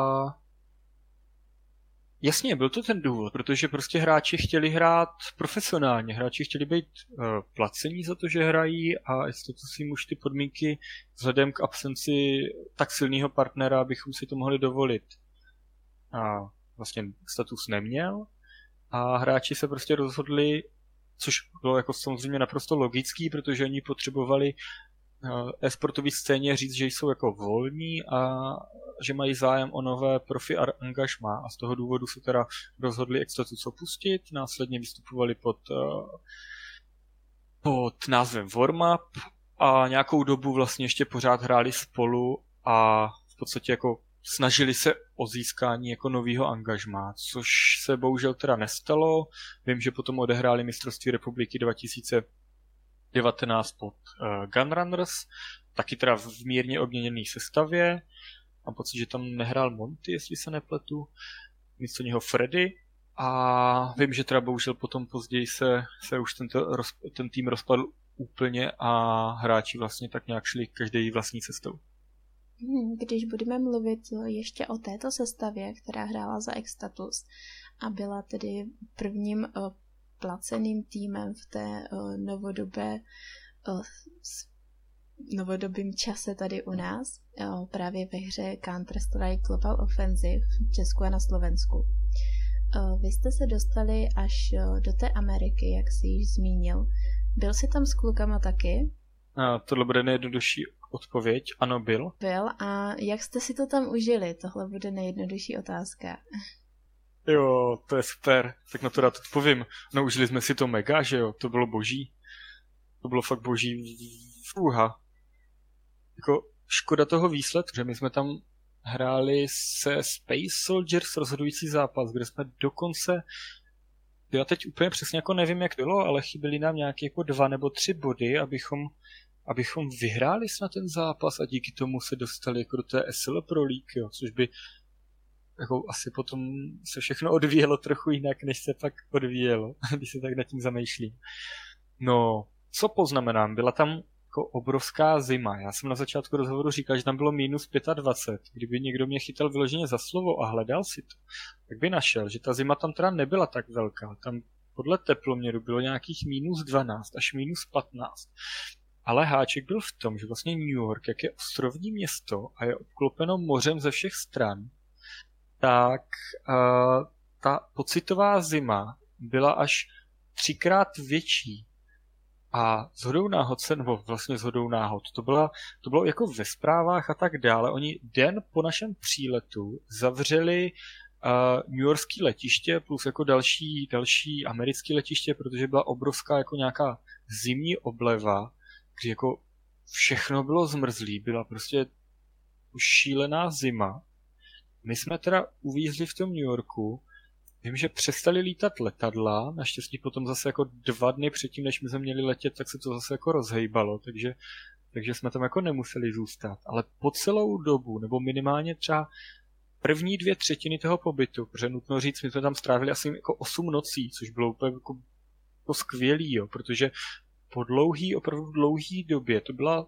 jasně, byl to ten důvod, protože prostě hráči chtěli hrát profesionálně, hráči chtěli být uh, placení za to, že hrají, a jestli to si už ty podmínky vzhledem k absenci tak silného partnera, abychom si to mohli dovolit. A vlastně status neměl. A hráči se prostě rozhodli, což bylo jako samozřejmě naprosto logický, protože oni potřebovali e-sportový scéně říct, že jsou jako volní a že mají zájem o nové profi angažmá. A z toho důvodu se teda rozhodli Extatus opustit, následně vystupovali pod, pod názvem Warmup a nějakou dobu vlastně ještě pořád hráli spolu a v podstatě jako snažili se o získání jako nového angažmá, což se bohužel teda nestalo. Vím, že potom odehráli mistrovství republiky dva tisíce devatenáct pod uh, Gunrunners, taky teda v mírně obměněné sestavě. Mám pocit, že tam nehrál Monty, jestli se nepletu, místo něho Freddy. A vím, že teda bohužel potom později se, se už tento, ten tým rozpadl úplně a hráči vlastně tak nějak šli každý vlastní cestou. Když budeme mluvit ještě o této sestavě, která hrála za Extatus a byla tedy prvním placeným týmem v té novodobé, novodobým čase tady u nás, právě ve hře Counter-Strike Global Offensive v Česku a na Slovensku. Vy jste se dostali až do té Ameriky, jak jsi již zmínil. Byl jsi tam s klukama taky? A tohle bude nejjednodušší odpověď. Ano, byl. Byl. A jak jste si to tam užili? Tohle bude nejjednodušší otázka. Jo, to je super. Tak na to rád odpovím. No, užili jsme si to mega, že jo? To bylo boží. To bylo fakt boží. Fůha. Jako škoda toho výsledku, že my jsme tam hráli se Space Soldiers rozhodující zápas, kde jsme dokonce... Já teď úplně přesně jako nevím, jak bylo, ale chyběly nám nějaké jako dva nebo tři body, abychom, abychom vyhráli snad ten zápas a díky tomu se dostali jako do té E S L Pro League, jo, což by jako asi potom se všechno odvíjelo trochu jinak, než se pak odvíjelo, když se tak nad tím zamýšlím. No, co poznamenám, byla tam jako obrovská zima. Já jsem na začátku rozhovoru říkal, že tam bylo mínus dvacet pět. Kdyby někdo mě chytal vyloženě za slovo a hledal si to, tak by našel, že ta zima tam teda nebyla tak velká. Tam podle teploměru bylo nějakých mínus dvanáct až mínus patnáct. Ale háček byl v tom, že vlastně New York, jak je ostrovní město a je obklopeno mořem ze všech stran, tak uh, ta pocitová zima byla až třikrát větší. A shodou náhod se, nebo vlastně shodou náhod, to bylo, to bylo jako ve zprávách a tak dále. Oni den po našem příletu zavřeli Uh, newyorský letiště plus jako další, další americký letiště, protože byla obrovská jako nějaká zimní obleva, kdy jako všechno bylo zmrzlý, byla prostě šílená zima. My jsme teda uvízli v tom New Yorku, vím, že přestali lítat letadla, naštěstí potom zase jako dva dny předtím, než my jsme měli letět, tak se to zase jako rozhejbalo, takže, takže jsme tam jako nemuseli zůstat, ale po celou dobu, nebo minimálně třeba první dvě třetiny toho pobytu, protože nutno říct, my jsme tam strávili asi jako osm nocí, což bylo úplně jako, jako skvělý, jo, protože po dlouhý, opravdu dlouhý době to byla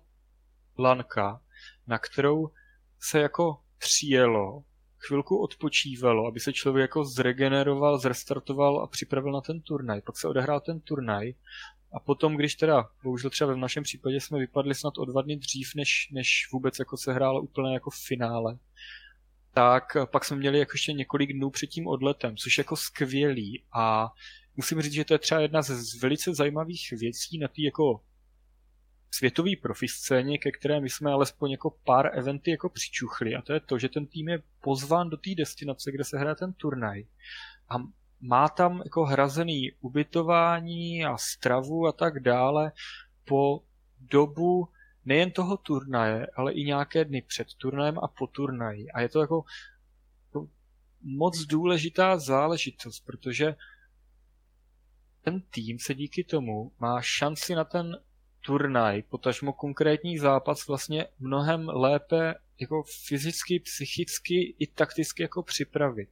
lanka, na kterou se jako přijelo, chvilku odpočívalo, aby se člověk jako zregeneroval, zrestartoval a připravil na ten turnaj. Pak se odehrál ten turnaj a potom, když teda, bohužel třeba v našem případě jsme vypadli snad o dva dny dřív, než, než vůbec jako se hrálo úplně jako finále, tak pak jsme měli jako ještě několik dnů před tím odletem, což je jako skvělý a musím říct, že to je třeba jedna z velice zajímavých věcí na té jako světové profiscéně, ke které my jsme alespoň jako pár eventy jako přičuchli, a to je to, že ten tým je pozván do té destinace, kde se hraje ten turnaj a má tam jako hrazený ubytování a stravu a tak dále po dobu nejen toho turnaje, ale i nějaké dny před turnajem a po turnaji. A je to jako moc důležitá záležitost, protože ten tým se díky tomu má šanci na ten turnaj, potažmo konkrétní zápas vlastně mnohem lépe jako fyzicky, psychicky i takticky jako připravit.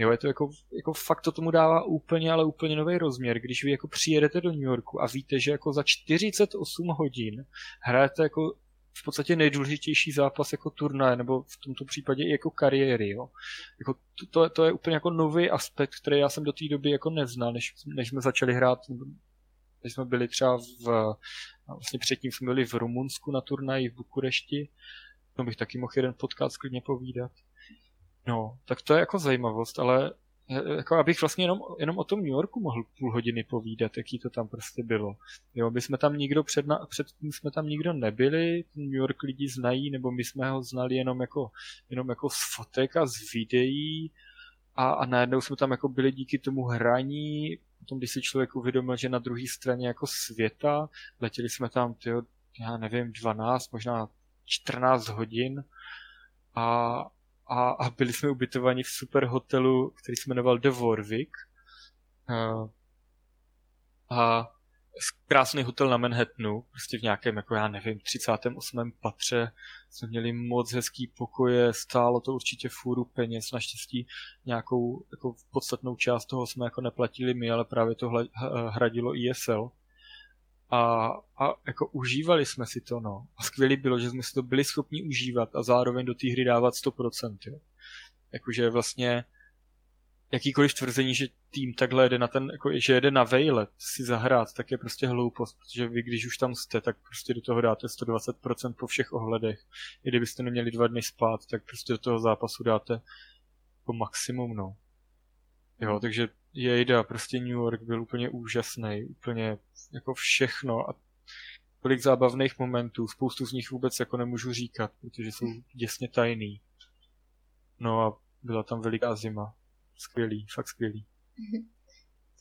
Jo, je to jako, jako fakt to tomu dává úplně, ale úplně nový rozměr, když vy jako přijedete do New Yorku a víte, že jako za čtyřicet osm hodin hrajete jako v podstatě nejdůležitější zápas jako turnaje, nebo v tomto případě i jako kariéry, jo. Jako to, to, to je úplně jako nový aspekt, který já jsem do té doby jako neznal, než, než jsme začali hrát, než jsme byli třeba v, vlastně předtím jsme byli v Rumunsku na turnaji v Bukurešti, to bych taky mohl jeden podcast klidně povídat. No, tak to je jako zajímavost, ale jako abych vlastně jenom, jenom o tom New Yorku mohl půl hodiny povídat, jaký to tam prostě bylo. Jo, my jsme tam nikdo před, na, před tím jsme tam nikdo nebyli, New York lidi znají, nebo my jsme ho znali jenom jako, jenom jako z fotek a z videí a, a najednou jsme tam jako byli díky tomu hraní, potom když si člověk uvědomil, že na druhé straně jako světa, letěli jsme tam, tyjo, já nevím, dvanáct, možná čtrnáct hodin a A, a byli jsme ubytováni v super hotelu, který se jmenoval The Warwick. A, a krásný hotel na Manhattanu, prostě v nějakém, jako já nevím, třicátém osmém patře. Jsme měli moc hezký pokoje, stálo to určitě fůru peněz. Naštěstí nějakou jako podstatnou část toho jsme jako neplatili my, ale právě to hla, hradilo E S L. A, a jako užívali jsme si to, no. A skvělý bylo, že jsme si to byli schopni užívat a zároveň do té hry dávat sto procent, jo. Jakože vlastně jakýkoliv tvrzení, že tým takhle jede na ten, jako, že jede na vejlet si zahrát, tak je prostě hloupost, protože vy, když už tam jste, tak prostě do toho dáte sto dvacet procent po všech ohledech. I kdybyste neměli dva dny spát, tak prostě do toho zápasu dáte po maximum, no. Jo, takže jejda, prostě New York byl úplně úžasný, úplně jako všechno a tolik zábavných momentů, spoustu z nich vůbec jako nemůžu říkat, protože jsou děsně tajný. No a byla tam veliká zima. Skvělý, fakt skvělý.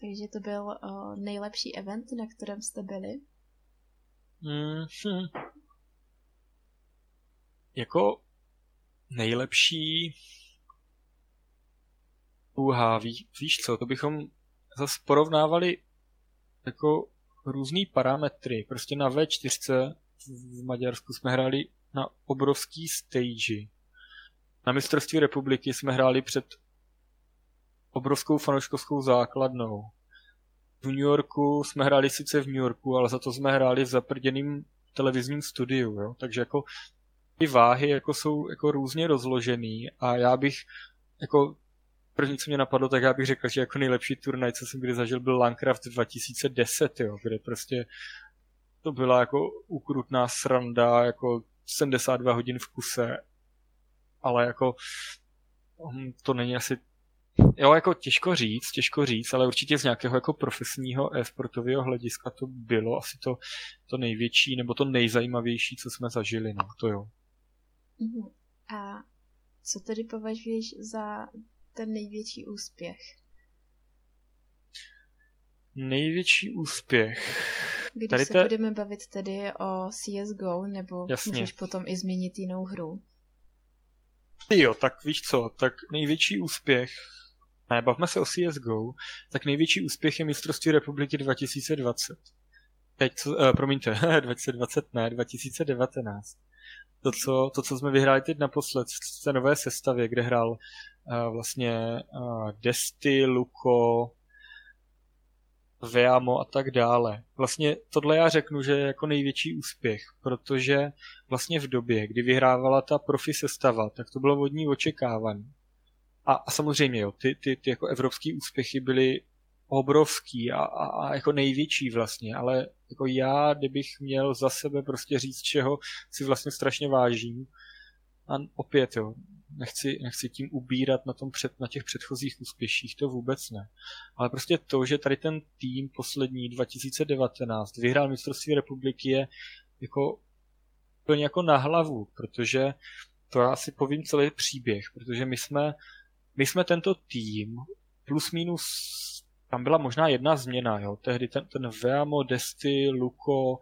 Takže to byl o, nejlepší event, na kterém jste byli? Mm-hmm. Jako nejlepší úhá, ví, víš co, to bychom zase porovnávali jako různý parametry. Prostě na vé čtyři v Maďarsku jsme hráli na obrovský stage. Na mistrovství republiky jsme hráli před obrovskou fanouškovskou základnou. V New Yorku jsme hráli sice v New Yorku, ale za to jsme hráli v zaprděném televizním studiu. Jo? Takže jako ty váhy jako jsou jako různě rozložený a já bych jako první, co mě napadlo, tak já bych řekl, že jako nejlepší turnaj, co jsem kdy zažil, byl Landcraft dva tisíce deset, jo, kde prostě to byla jako ukrutná sranda, jako sedmdesát dva hodin v kuse, ale jako to není asi, jo, jako těžko říct, těžko říct, ale určitě z nějakého jako profesního e-sportového hlediska to bylo asi to, to největší nebo to nejzajímavější, co jsme zažili, no to jo. A co tedy považuješ za ten největší úspěch? Největší úspěch. Když tady se te... budeme bavit tedy o C S G O, nebo jasně, můžeš potom i změnit jinou hru? Jo, tak víš co, tak největší úspěch, ne, bavme se o C S G O, tak největší úspěch je mistrovství republiky dva tisíce dvacet. Teď, co, eh, promiňte, dvacet dvacet ne, dva tisíce devatenáct. To co, to, co jsme vyhráli teď naposled v té nové sestavě, kde hrál uh, vlastně uh, Desty, Luko, Veamo a tak dále. Vlastně tohle já řeknu, že je jako největší úspěch, protože vlastně v době, kdy vyhrávala ta profi sestava, tak to bylo od ní očekávané. A, a samozřejmě jo, ty, ty, ty jako evropský úspěchy byly obrovský a, a, a jako největší vlastně, ale jako já, kdybych měl za sebe prostě říct, čeho si vlastně strašně vážím, a opět jo, nechci, nechci tím ubírat na, tom před, na těch předchozích úspěších, to vůbec ne. Ale prostě to, že tady ten tým poslední dva tisíce devatenáct vyhrál mistrovství republiky, je jako úplně jako na hlavu, protože to já si povím celý příběh, protože my jsme, my jsme tento tým plus minus. Tam byla možná jedna změna, jo. Tehdy ten, ten Veamo, Desty, Luko,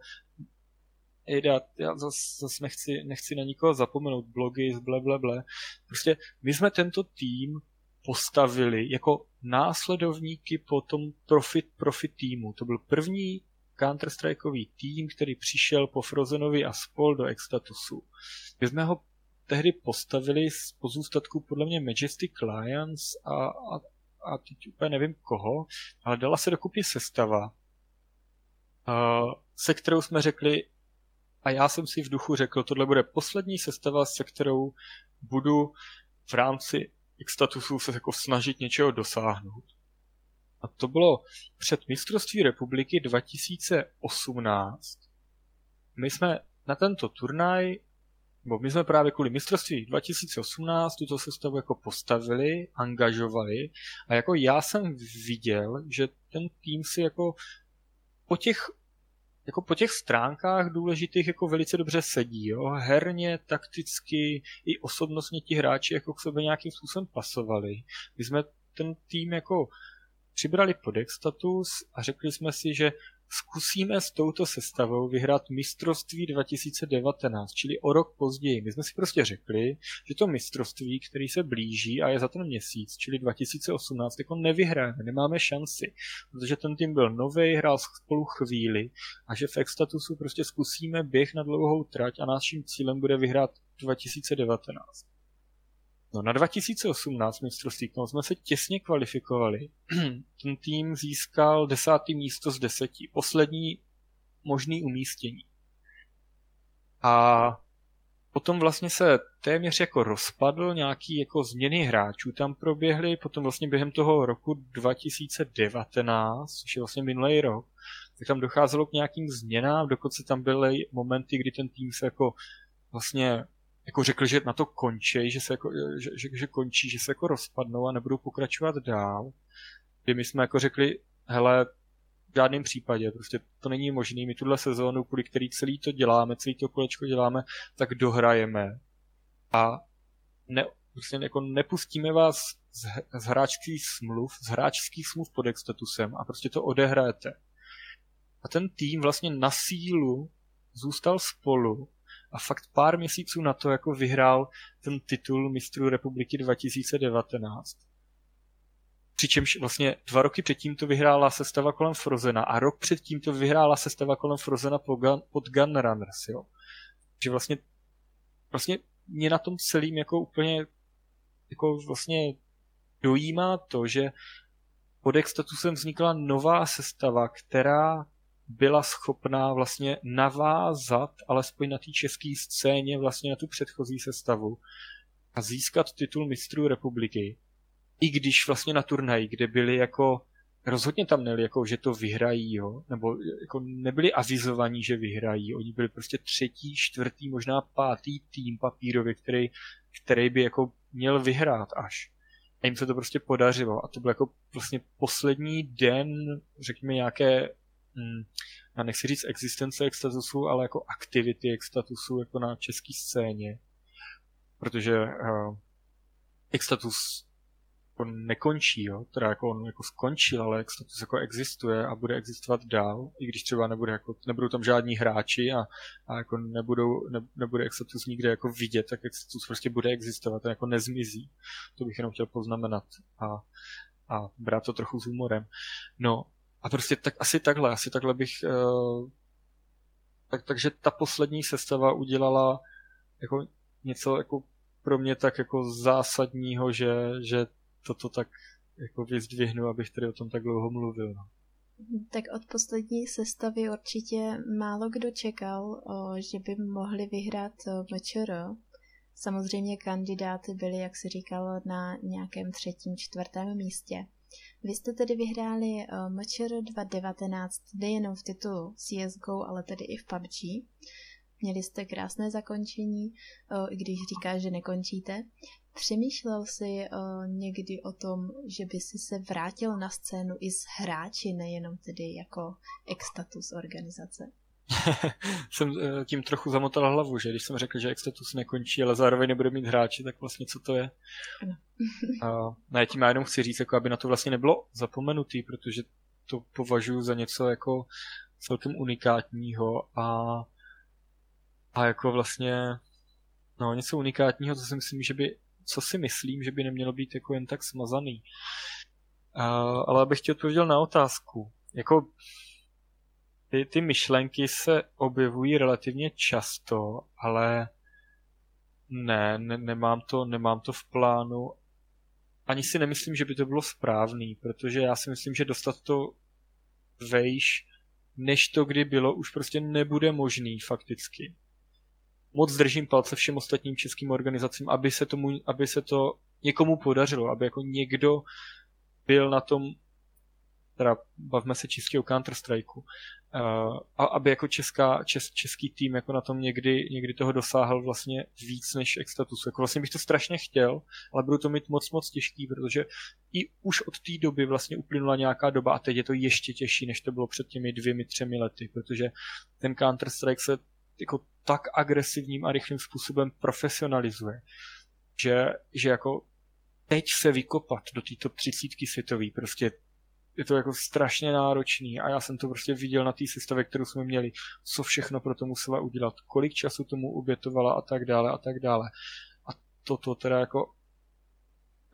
Ida, já zase zas nechci, nechci na nikoho zapomenout, blogy, zbleble. Prostě my jsme tento tým postavili jako následovníky po tom profit, profit týmu. To byl první Counter-Strikeový tým, který přišel po Frozenovi a spol do Extatusu. My jsme ho tehdy postavili z pozůstatku podle mě Majestic Lions a, a a teď úplně nevím koho, ale dala se dokupy sestava, se kterou jsme řekli, a já jsem si v duchu řekl, tohle bude poslední sestava, se kterou budu v rámci Extatusu se jako snažit něčeho dosáhnout. A to bylo před mistrovství republiky dva tisíce osmnáct. My jsme na tento turnaj, bo my jsme právě kvůli mistrovství dva tisíce osmnáct tuto sestavu jako postavili, angažovali a jako já jsem viděl, že ten tým si jako po těch, jako po těch stránkách důležitých jako velice dobře sedí. Jo? Herně, takticky i osobnostně ti hráči jako k sobě nějakým způsobem pasovali. My jsme ten tým jako přibrali pod Extatus a řekli jsme si, že zkusíme s touto sestavou vyhrát mistrovství dva tisíce devatenáct, čili o rok později. My jsme si prostě řekli, že to mistrovství, který se blíží a je za ten měsíc, čili dva tisíce osmnáct, jako nevyhráme, nemáme šanci, protože ten tým byl novej, hrál spolu chvíli a že v Extatusu prostě zkusíme běh na dlouhou trať a naším cílem bude vyhrát dva tisíce devatenáct. No, na dva tisíce osmnáct mistrovství, tam jsme se těsně kvalifikovali. Ten tým získal desátý místo z deseti, poslední možný umístění. A potom vlastně se téměř jako rozpadl, nějaký jako změny hráčů tam proběhly, potom vlastně během toho roku dva tisíce devatenáct, což je vlastně minulý rok, tak tam docházelo k nějakým změnám, dokonce tam byly momenty, kdy ten tým se jako vlastně jako řekl, že na to končí, že se jako, že, že, že končí, že se jako rozpadnou a nebudou pokračovat dál. Kdy my jsme jako řekli, hele, v žádném případě, prostě to není možné, my tuhle sezónu, kvůli který celý to děláme, celý to kolečko děláme, tak dohrajeme. A ne, prostě jako nepustíme vás z, z hráčských smluv, z hráčských smluv pod Extatusem a prostě to odehrajete. A ten tým vlastně na sílu zůstal spolu. A fakt pár měsíců na to jako vyhrál ten titul mistrů republiky dva tisíce devatenáct. Přičemž vlastně dva roky předtím to vyhrála sestava kolem Frozena a rok předtím to vyhrála sestava kolem Frozena pod Gunrunners. Jo. Že vlastně, vlastně mě na tom celým jako úplně jako vlastně dojímá to, že pod Extatusem vznikla nová sestava, která byla schopná vlastně navázat alespoň na té české scéně vlastně na tu předchozí sestavu a získat titul mistrů republiky. I když vlastně na turnaji, kde byli jako rozhodně tam nejeli, jako, že to vyhrají, jo? Nebo jako nebyli avizovaní, že vyhrají. Oni byli prostě třetí, čtvrtý, možná pátý tým papírově, který, který by jako měl vyhrát až. A jim se to prostě podařilo. A to byl jako vlastně poslední den, řekněme, nějaké, hm, já nechci říct existence Extatusu, ale jako aktivity Extatusu jako na české scéně. Protože uh, Extatus on nekončí, jo? Teda jako on jako skončil, ale Extatus jako existuje a bude existovat dál, i když třeba nebude jako, nebudou tam žádní hráči a, a jako nebudou, ne, nebude Extatus nikde jako vidět, tak Extatus prostě bude existovat, ten jako nezmizí. To bych jenom chtěl poznamenat a, a brát to trochu s humorem. No a prostě tak asi takhle, asi takhle bych... Uh, tak, takže ta poslední sestava udělala jako něco jako pro mě tak jako zásadního, že, že toto tak jako vyzdvihnu, abych tady o tom tak dlouho mluvil. Tak od poslední sestavy určitě málo kdo čekal, že by mohli vyhrát večer. Samozřejmě kandidáty byly, jak se říkalo, na nějakém třetím, čtvrtém místě. Vy jste tedy vyhráli večer dvacet devatenáct nejenom v titulu C S G O, ale tedy i v P U B G. Měli jste krásné zakončení, i když říká, že nekončíte. Přemýšlel jsi někdy o tom, že by si se vrátil na scénu i s hráči, nejenom tedy jako Extatus organizace? Jsem tím trochu zamotal hlavu, že když jsem řekl, že Extatus nekončí, ale zároveň nebude mít hráči, tak vlastně co to je? Ano. Ne, tím já jenom chci říct, jako aby na to vlastně nebylo zapomenutý, protože to považuji za něco jako celkem unikátního a A jako vlastně, no něco unikátního, co si myslím, že by, co si myslím, že by nemělo být jako jen tak smazaný. Uh, ale abych ti odpověděl na otázku. Jako ty, ty myšlenky se objevují relativně často, ale ne, ne nemám, to, nemám to v plánu. Ani si nemyslím, že by to bylo správný, protože já si myslím, že dostat to vejš, než to kdy bylo, už prostě nebude možný fakticky. Moc držím palce všem ostatním českým organizacím, aby se, tomu, aby se to někomu podařilo, aby jako někdo byl na tom, teda bavme se čistě o Counter-Strikeu, a aby jako česká, čes, český tým jako na tom někdy, někdy toho dosáhl vlastně víc než Extatusu. Jako vlastně bych to strašně chtěl, ale budu to mít moc, moc těžký, protože i už od té doby vlastně uplynula nějaká doba a teď je to ještě těžší, než to bylo před těmi dvěmi, třemi lety, protože ten Counter-Strike se jako tak agresivním a rychlým způsobem profesionalizuje, že, že jako teď se vykopat do této třicítky světový, prostě je to jako strašně náročný a já jsem to prostě viděl na té sestavě, kterou jsme měli, co všechno pro to musela udělat, kolik času tomu obětovala a tak dále a tak dále. A toto teda jako,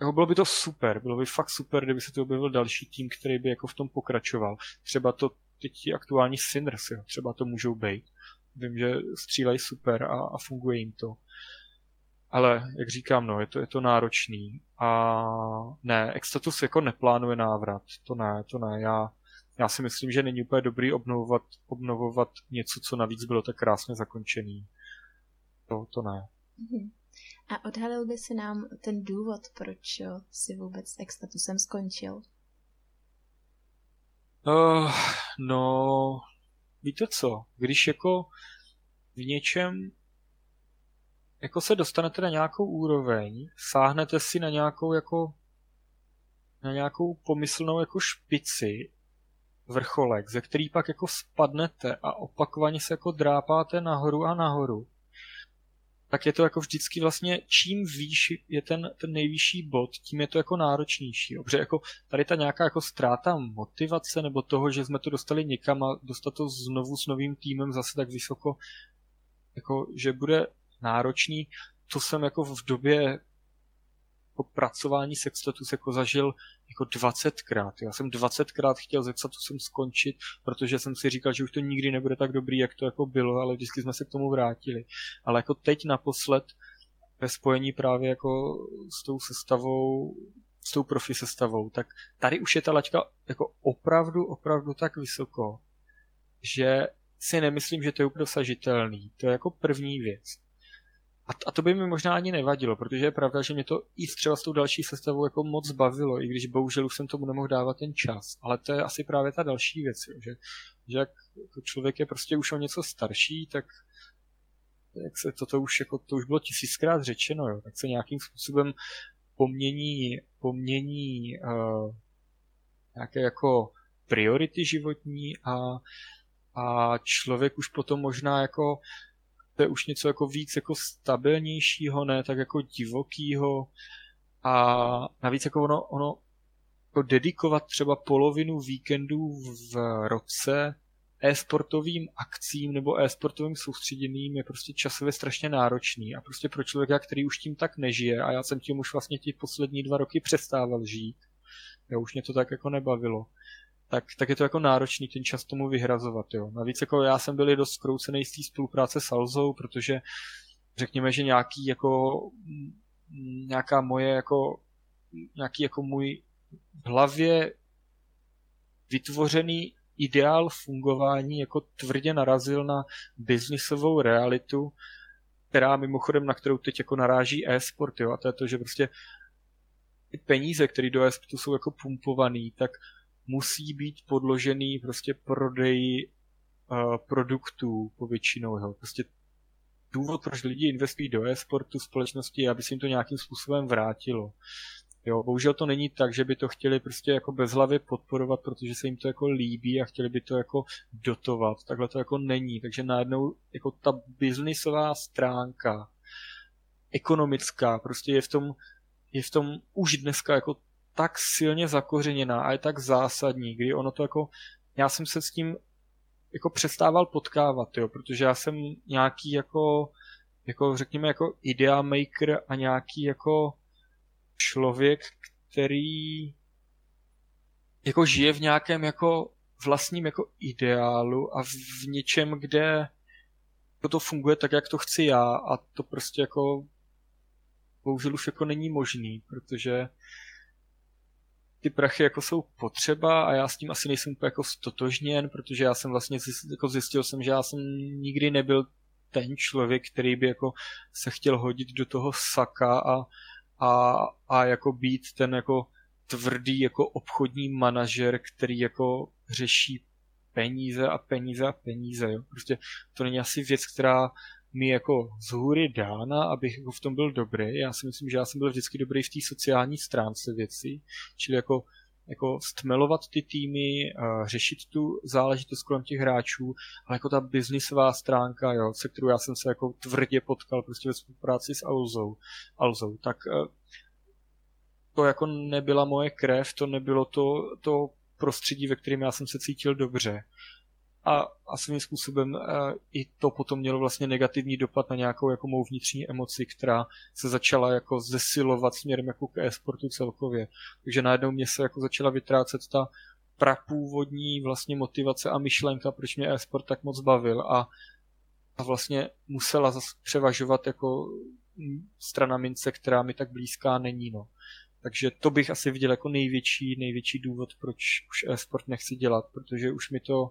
jako bylo by to super, bylo by fakt super, kdyby se to objevil další tým, který by jako v tom pokračoval. Třeba to teď aktuální Sinners, jo, třeba to můžou být. Vím, že střílejí super a, a funguje jim to. Ale, jak říkám, no, je to, je to náročný. A ne, Extatus jako neplánuje návrat. To ne, to ne. Já, já si myslím, že není úplně dobrý obnovovat, obnovovat něco, co navíc bylo tak krásně zakončený. To, to ne. A odhalil by si nám ten důvod, proč si vůbec s Extatusem skončil? Uh, no, víte co? Když jako v něčem jako se dostanete na nějakou úroveň, sáhnete si na nějakou jako na nějakou pomyslnou jako špici, vrcholek, ze který pak jako spadnete a opakovaně se jako drápáte nahoru a nahoru. Tak je to jako vždycky vlastně, čím výš je ten, ten nejvyšší bod, tím je to jako náročnější. Dobře, jako tady ta nějaká jako ztráta motivace nebo toho, že jsme to dostali někam a dostat to znovu s novým týmem zase tak vysoko, jako že bude náročný, to jsem jako v době po pracování s Extatus jako zažil jako dvacetkrát. Já jsem dvacetkrát chtěl s Extatusem skončit, protože jsem si říkal, že už to nikdy nebude tak dobrý, jak to jako bylo, ale vždycky jsme se k tomu vrátili. Ale jako teď naposled ve spojení právě jako s tou sestavou, s tou profi sestavou, tak tady už je ta laťka jako opravdu, opravdu tak vysoko, že si nemyslím, že to je dosažitelný. To je jako první věc. A, t- a to by mi možná ani nevadilo, protože je pravda, že mě to i třeba s tou další sestavou jako moc bavilo, i když bohužel už jsem tomu nemohl dávat ten čas. Ale to je asi právě ta další věc, jo, že, že jak člověk je prostě už o něco starší, tak jak se toto už, jako, to už bylo tisíckrát řečeno, jo, tak se nějakým způsobem pomění, pomění uh, nějaké jako priority životní a, a člověk už potom možná jako to je už něco jako víc jako stabilnějšího, ne tak jako divokýho a navíc jako ono, ono jako dedikovat třeba polovinu víkendů v roce e-sportovým akcím nebo e-sportovým soustředěním je prostě časově strašně náročný a prostě pro člověka, který už tím tak nežije a já jsem tím už vlastně ty poslední dva roky přestával žít, já už mě to tak jako nebavilo. Tak, tak je to jako náročný ten čas tomu vyhrazovat. Jo. Navíc jako já jsem byl dost zkroucený z té spolupráce s Alzou, protože řekněme, že nějaký jako, nějaká moje jako, nějaký jako můj v hlavě vytvořený ideál fungování jako tvrdě narazil na biznisovou realitu, která mimochodem, na kterou teď jako naráží e-sport. Jo. A to je to, že prostě ty peníze, které do e-sportu jsou jako pumpovaný, tak musí být podložený prostě prodeji uh, produktů povětšinou. Jo. Prostě důvod, proč lidi investují do e-sportu společnosti, aby se jim to nějakým způsobem vrátilo. Jo, bohužel to není tak, že by to chtěli prostě jako bezhlavě podporovat, protože se jim to jako líbí a chtěli by to jako dotovat. Takhle to jako není. Takže najednou jako ta biznisová stránka, ekonomická, prostě je v tom, je v tom už dneska jako tak silně zakořeněná a je tak zásadní, kdy ono to jako, já jsem se s tím jako přestával potkávat, jo, protože já jsem nějaký jako, jako řekněme jako idea maker a nějaký jako člověk, který jako žije v nějakém jako vlastním jako ideálu a v něčem, kde to funguje tak, jak to chci já a to prostě jako bohužel už jako není možný, protože ty prachy jako jsou potřeba a já s tím asi nejsem úplně jako stotožněn, protože já jsem vlastně zjistil, jako zjistil jsem, že já jsem nikdy nebyl ten člověk, který by jako se chtěl hodit do toho saka a, a, a jako být ten jako tvrdý jako obchodní manažer, který jako řeší peníze a peníze a peníze. Jo. Prostě to není asi věc, která mi jako z hůry dána, abych jako v tom byl dobrý. Já si myslím, že já jsem byl vždycky dobrý v té sociální stránce věcí, čili jako, jako stmelovat ty týmy, řešit tu záležitost kolem těch hráčů, ale jako ta biznisová stránka, jo, se kterou já jsem se jako tvrdě potkal prostě ve spolupráci s Alzou, Alzou tak to jako nebyla moje krev, to nebylo to, to prostředí, ve kterém já jsem se cítil dobře. A, a svým způsobem e, i to potom mělo vlastně negativní dopad na nějakou jako mou vnitřní emoci, která se začala jako zesilovat směrem jako k e-sportu celkově. Takže najednou mě se jako začala vytrácet ta prapůvodní vlastně motivace a myšlenka, proč mě e-sport tak moc bavil a, a vlastně musela zase převažovat jako strana mince, která mi tak blízká není. No. Takže to bych asi viděl jako největší, největší důvod, proč už e-sport nechci dělat, protože už mi to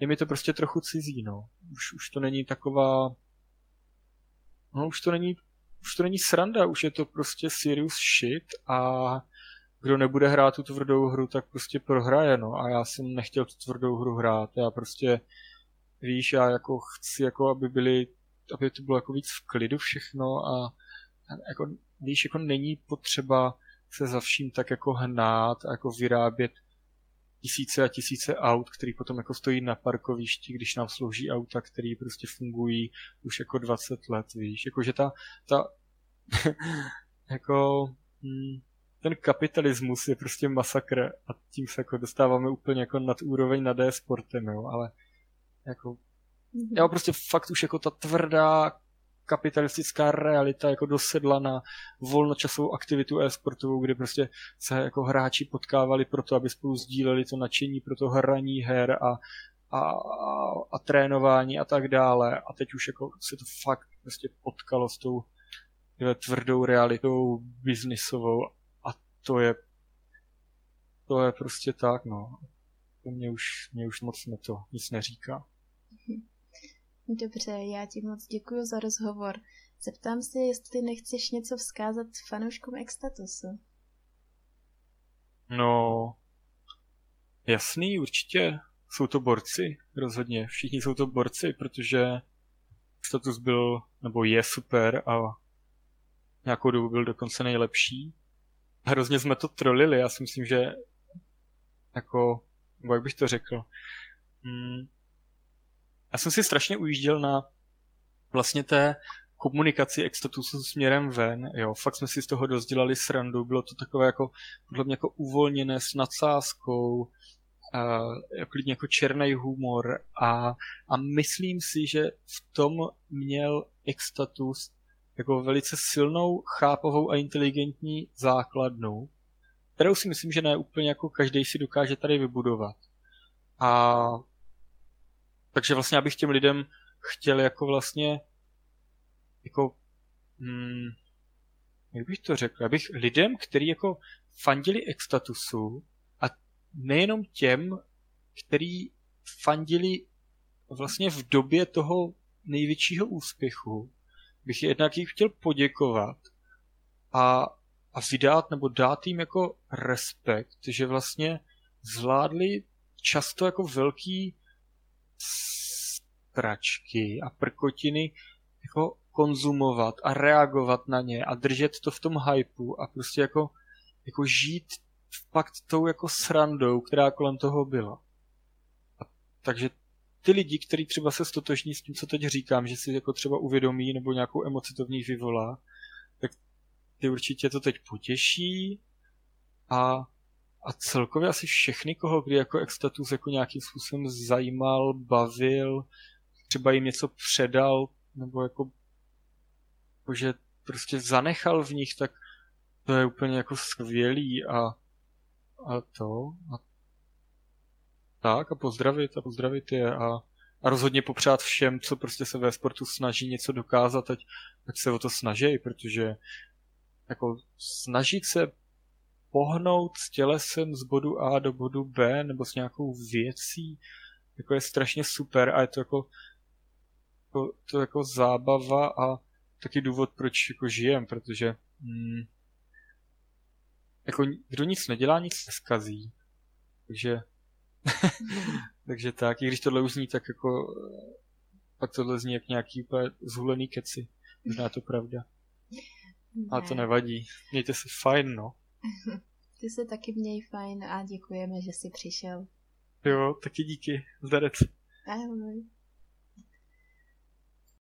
je mi to prostě trochu cizí, no. Už, už to není taková, no už to není, už to není sranda, už je to prostě serious shit a kdo nebude hrát tu tvrdou hru, tak prostě prohraje, no. A já jsem nechtěl tu tvrdou hru hrát, já prostě, víš, já jako chci, jako aby byly, aby to bylo jako víc v klidu všechno a jako, víš, jako není potřeba se za vším tak jako hnát a jako vyrábět tisíce a tisíce aut, který potom jako stojí na parkovišti, když nám slouží auta, který prostě fungují už jako dvacet let, víš. Jakože ta, ta jako, ten kapitalismus je prostě masakr a tím se jako dostáváme úplně jako nad úroveň nad e-sportem, jo, ale jako, já prostě fakt už jako ta tvrdá kapitalistická realita jako dosedla na volnočasovou aktivitu e-sportovou, kde prostě se jako hráči potkávali proto, aby spolu sdíleli to nadšení pro to hraní her a, a, a trénování a tak dále. A teď už jako se to fakt prostě potkalo s tou tvrdou realitou biznisovou a to je to je prostě tak, no. To mě už, mě už moc ne to nic neříká. Dobře, já ti moc děkuji za rozhovor. Zeptám se, jestli nechceš něco vzkázat fanouškům Extatusu. No, jasný, určitě. Jsou to borci, rozhodně. Všichni jsou to borci, protože Extatus byl, nebo je super a nějakou dobu byl dokonce nejlepší. Hrozně jsme to trolili, já si myslím, že jako, jak bych to řekl. Mm, já jsem si strašně ujížděl na vlastně té komunikaci Extatusu směrem ven, jo, fakt jsme si z toho dozdělali srandu, bylo to takové jako, podle mě jako uvolněné s nadsázkou, uh, klidně jako černý humor a, a myslím si, že v tom měl Extatus jako velice silnou, chápovou a inteligentní základnu, kterou si myslím, že ne úplně jako každý si dokáže tady vybudovat. A takže vlastně abych těm lidem chtěl jako vlastně jako, hmm, jak bych to řekl, abych lidem, kteří jako fandili Extatusu a nejenom těm, kteří fandili vlastně v době toho největšího úspěchu, bych jednak jich chtěl poděkovat a, a vydat nebo dát jim jako respekt, že vlastně zvládli často jako velký stračky a prkotiny jako konzumovat a reagovat na ně a držet to v tom hypeu a prostě jako, jako žít fakt tou jako srandou, která kolem toho byla. A takže ty lidi, kteří třeba se stotožní s tím, co teď říkám, že si jako třeba uvědomí nebo nějakou emoci to v nich vyvolá, tak ty určitě to teď potěší a, a celkově asi všechny, koho kdy jako Extatus jako nějakým způsobem zajímal, bavil, třeba jim něco předal nebo jako že prostě zanechal v nich, tak to je úplně jako skvělý a, a to a tak a pozdravit a pozdravit je a, a rozhodně popřát všem, co prostě se ve sportu snaží něco dokázat, ať, ať se o to snaží, protože jako snažit se pohnout s tělesem z bodu A do bodu B nebo s nějakou věcí jako je strašně super a je to jako to, to jako zábava a taky důvod, proč jako žijem, protože mm, jako kdo nic nedělá, nic neskazí. Takže takže tak, i když tohle už zní, tak jako pak tohle zní jak nějaký úplně zhulený keci. Možná to pravda. A to nevadí. Mějte se fajn, no. Ty se taky měj fajn a děkujeme, že jsi přišel. Jo, taky díky. Zdarec. Ahoj.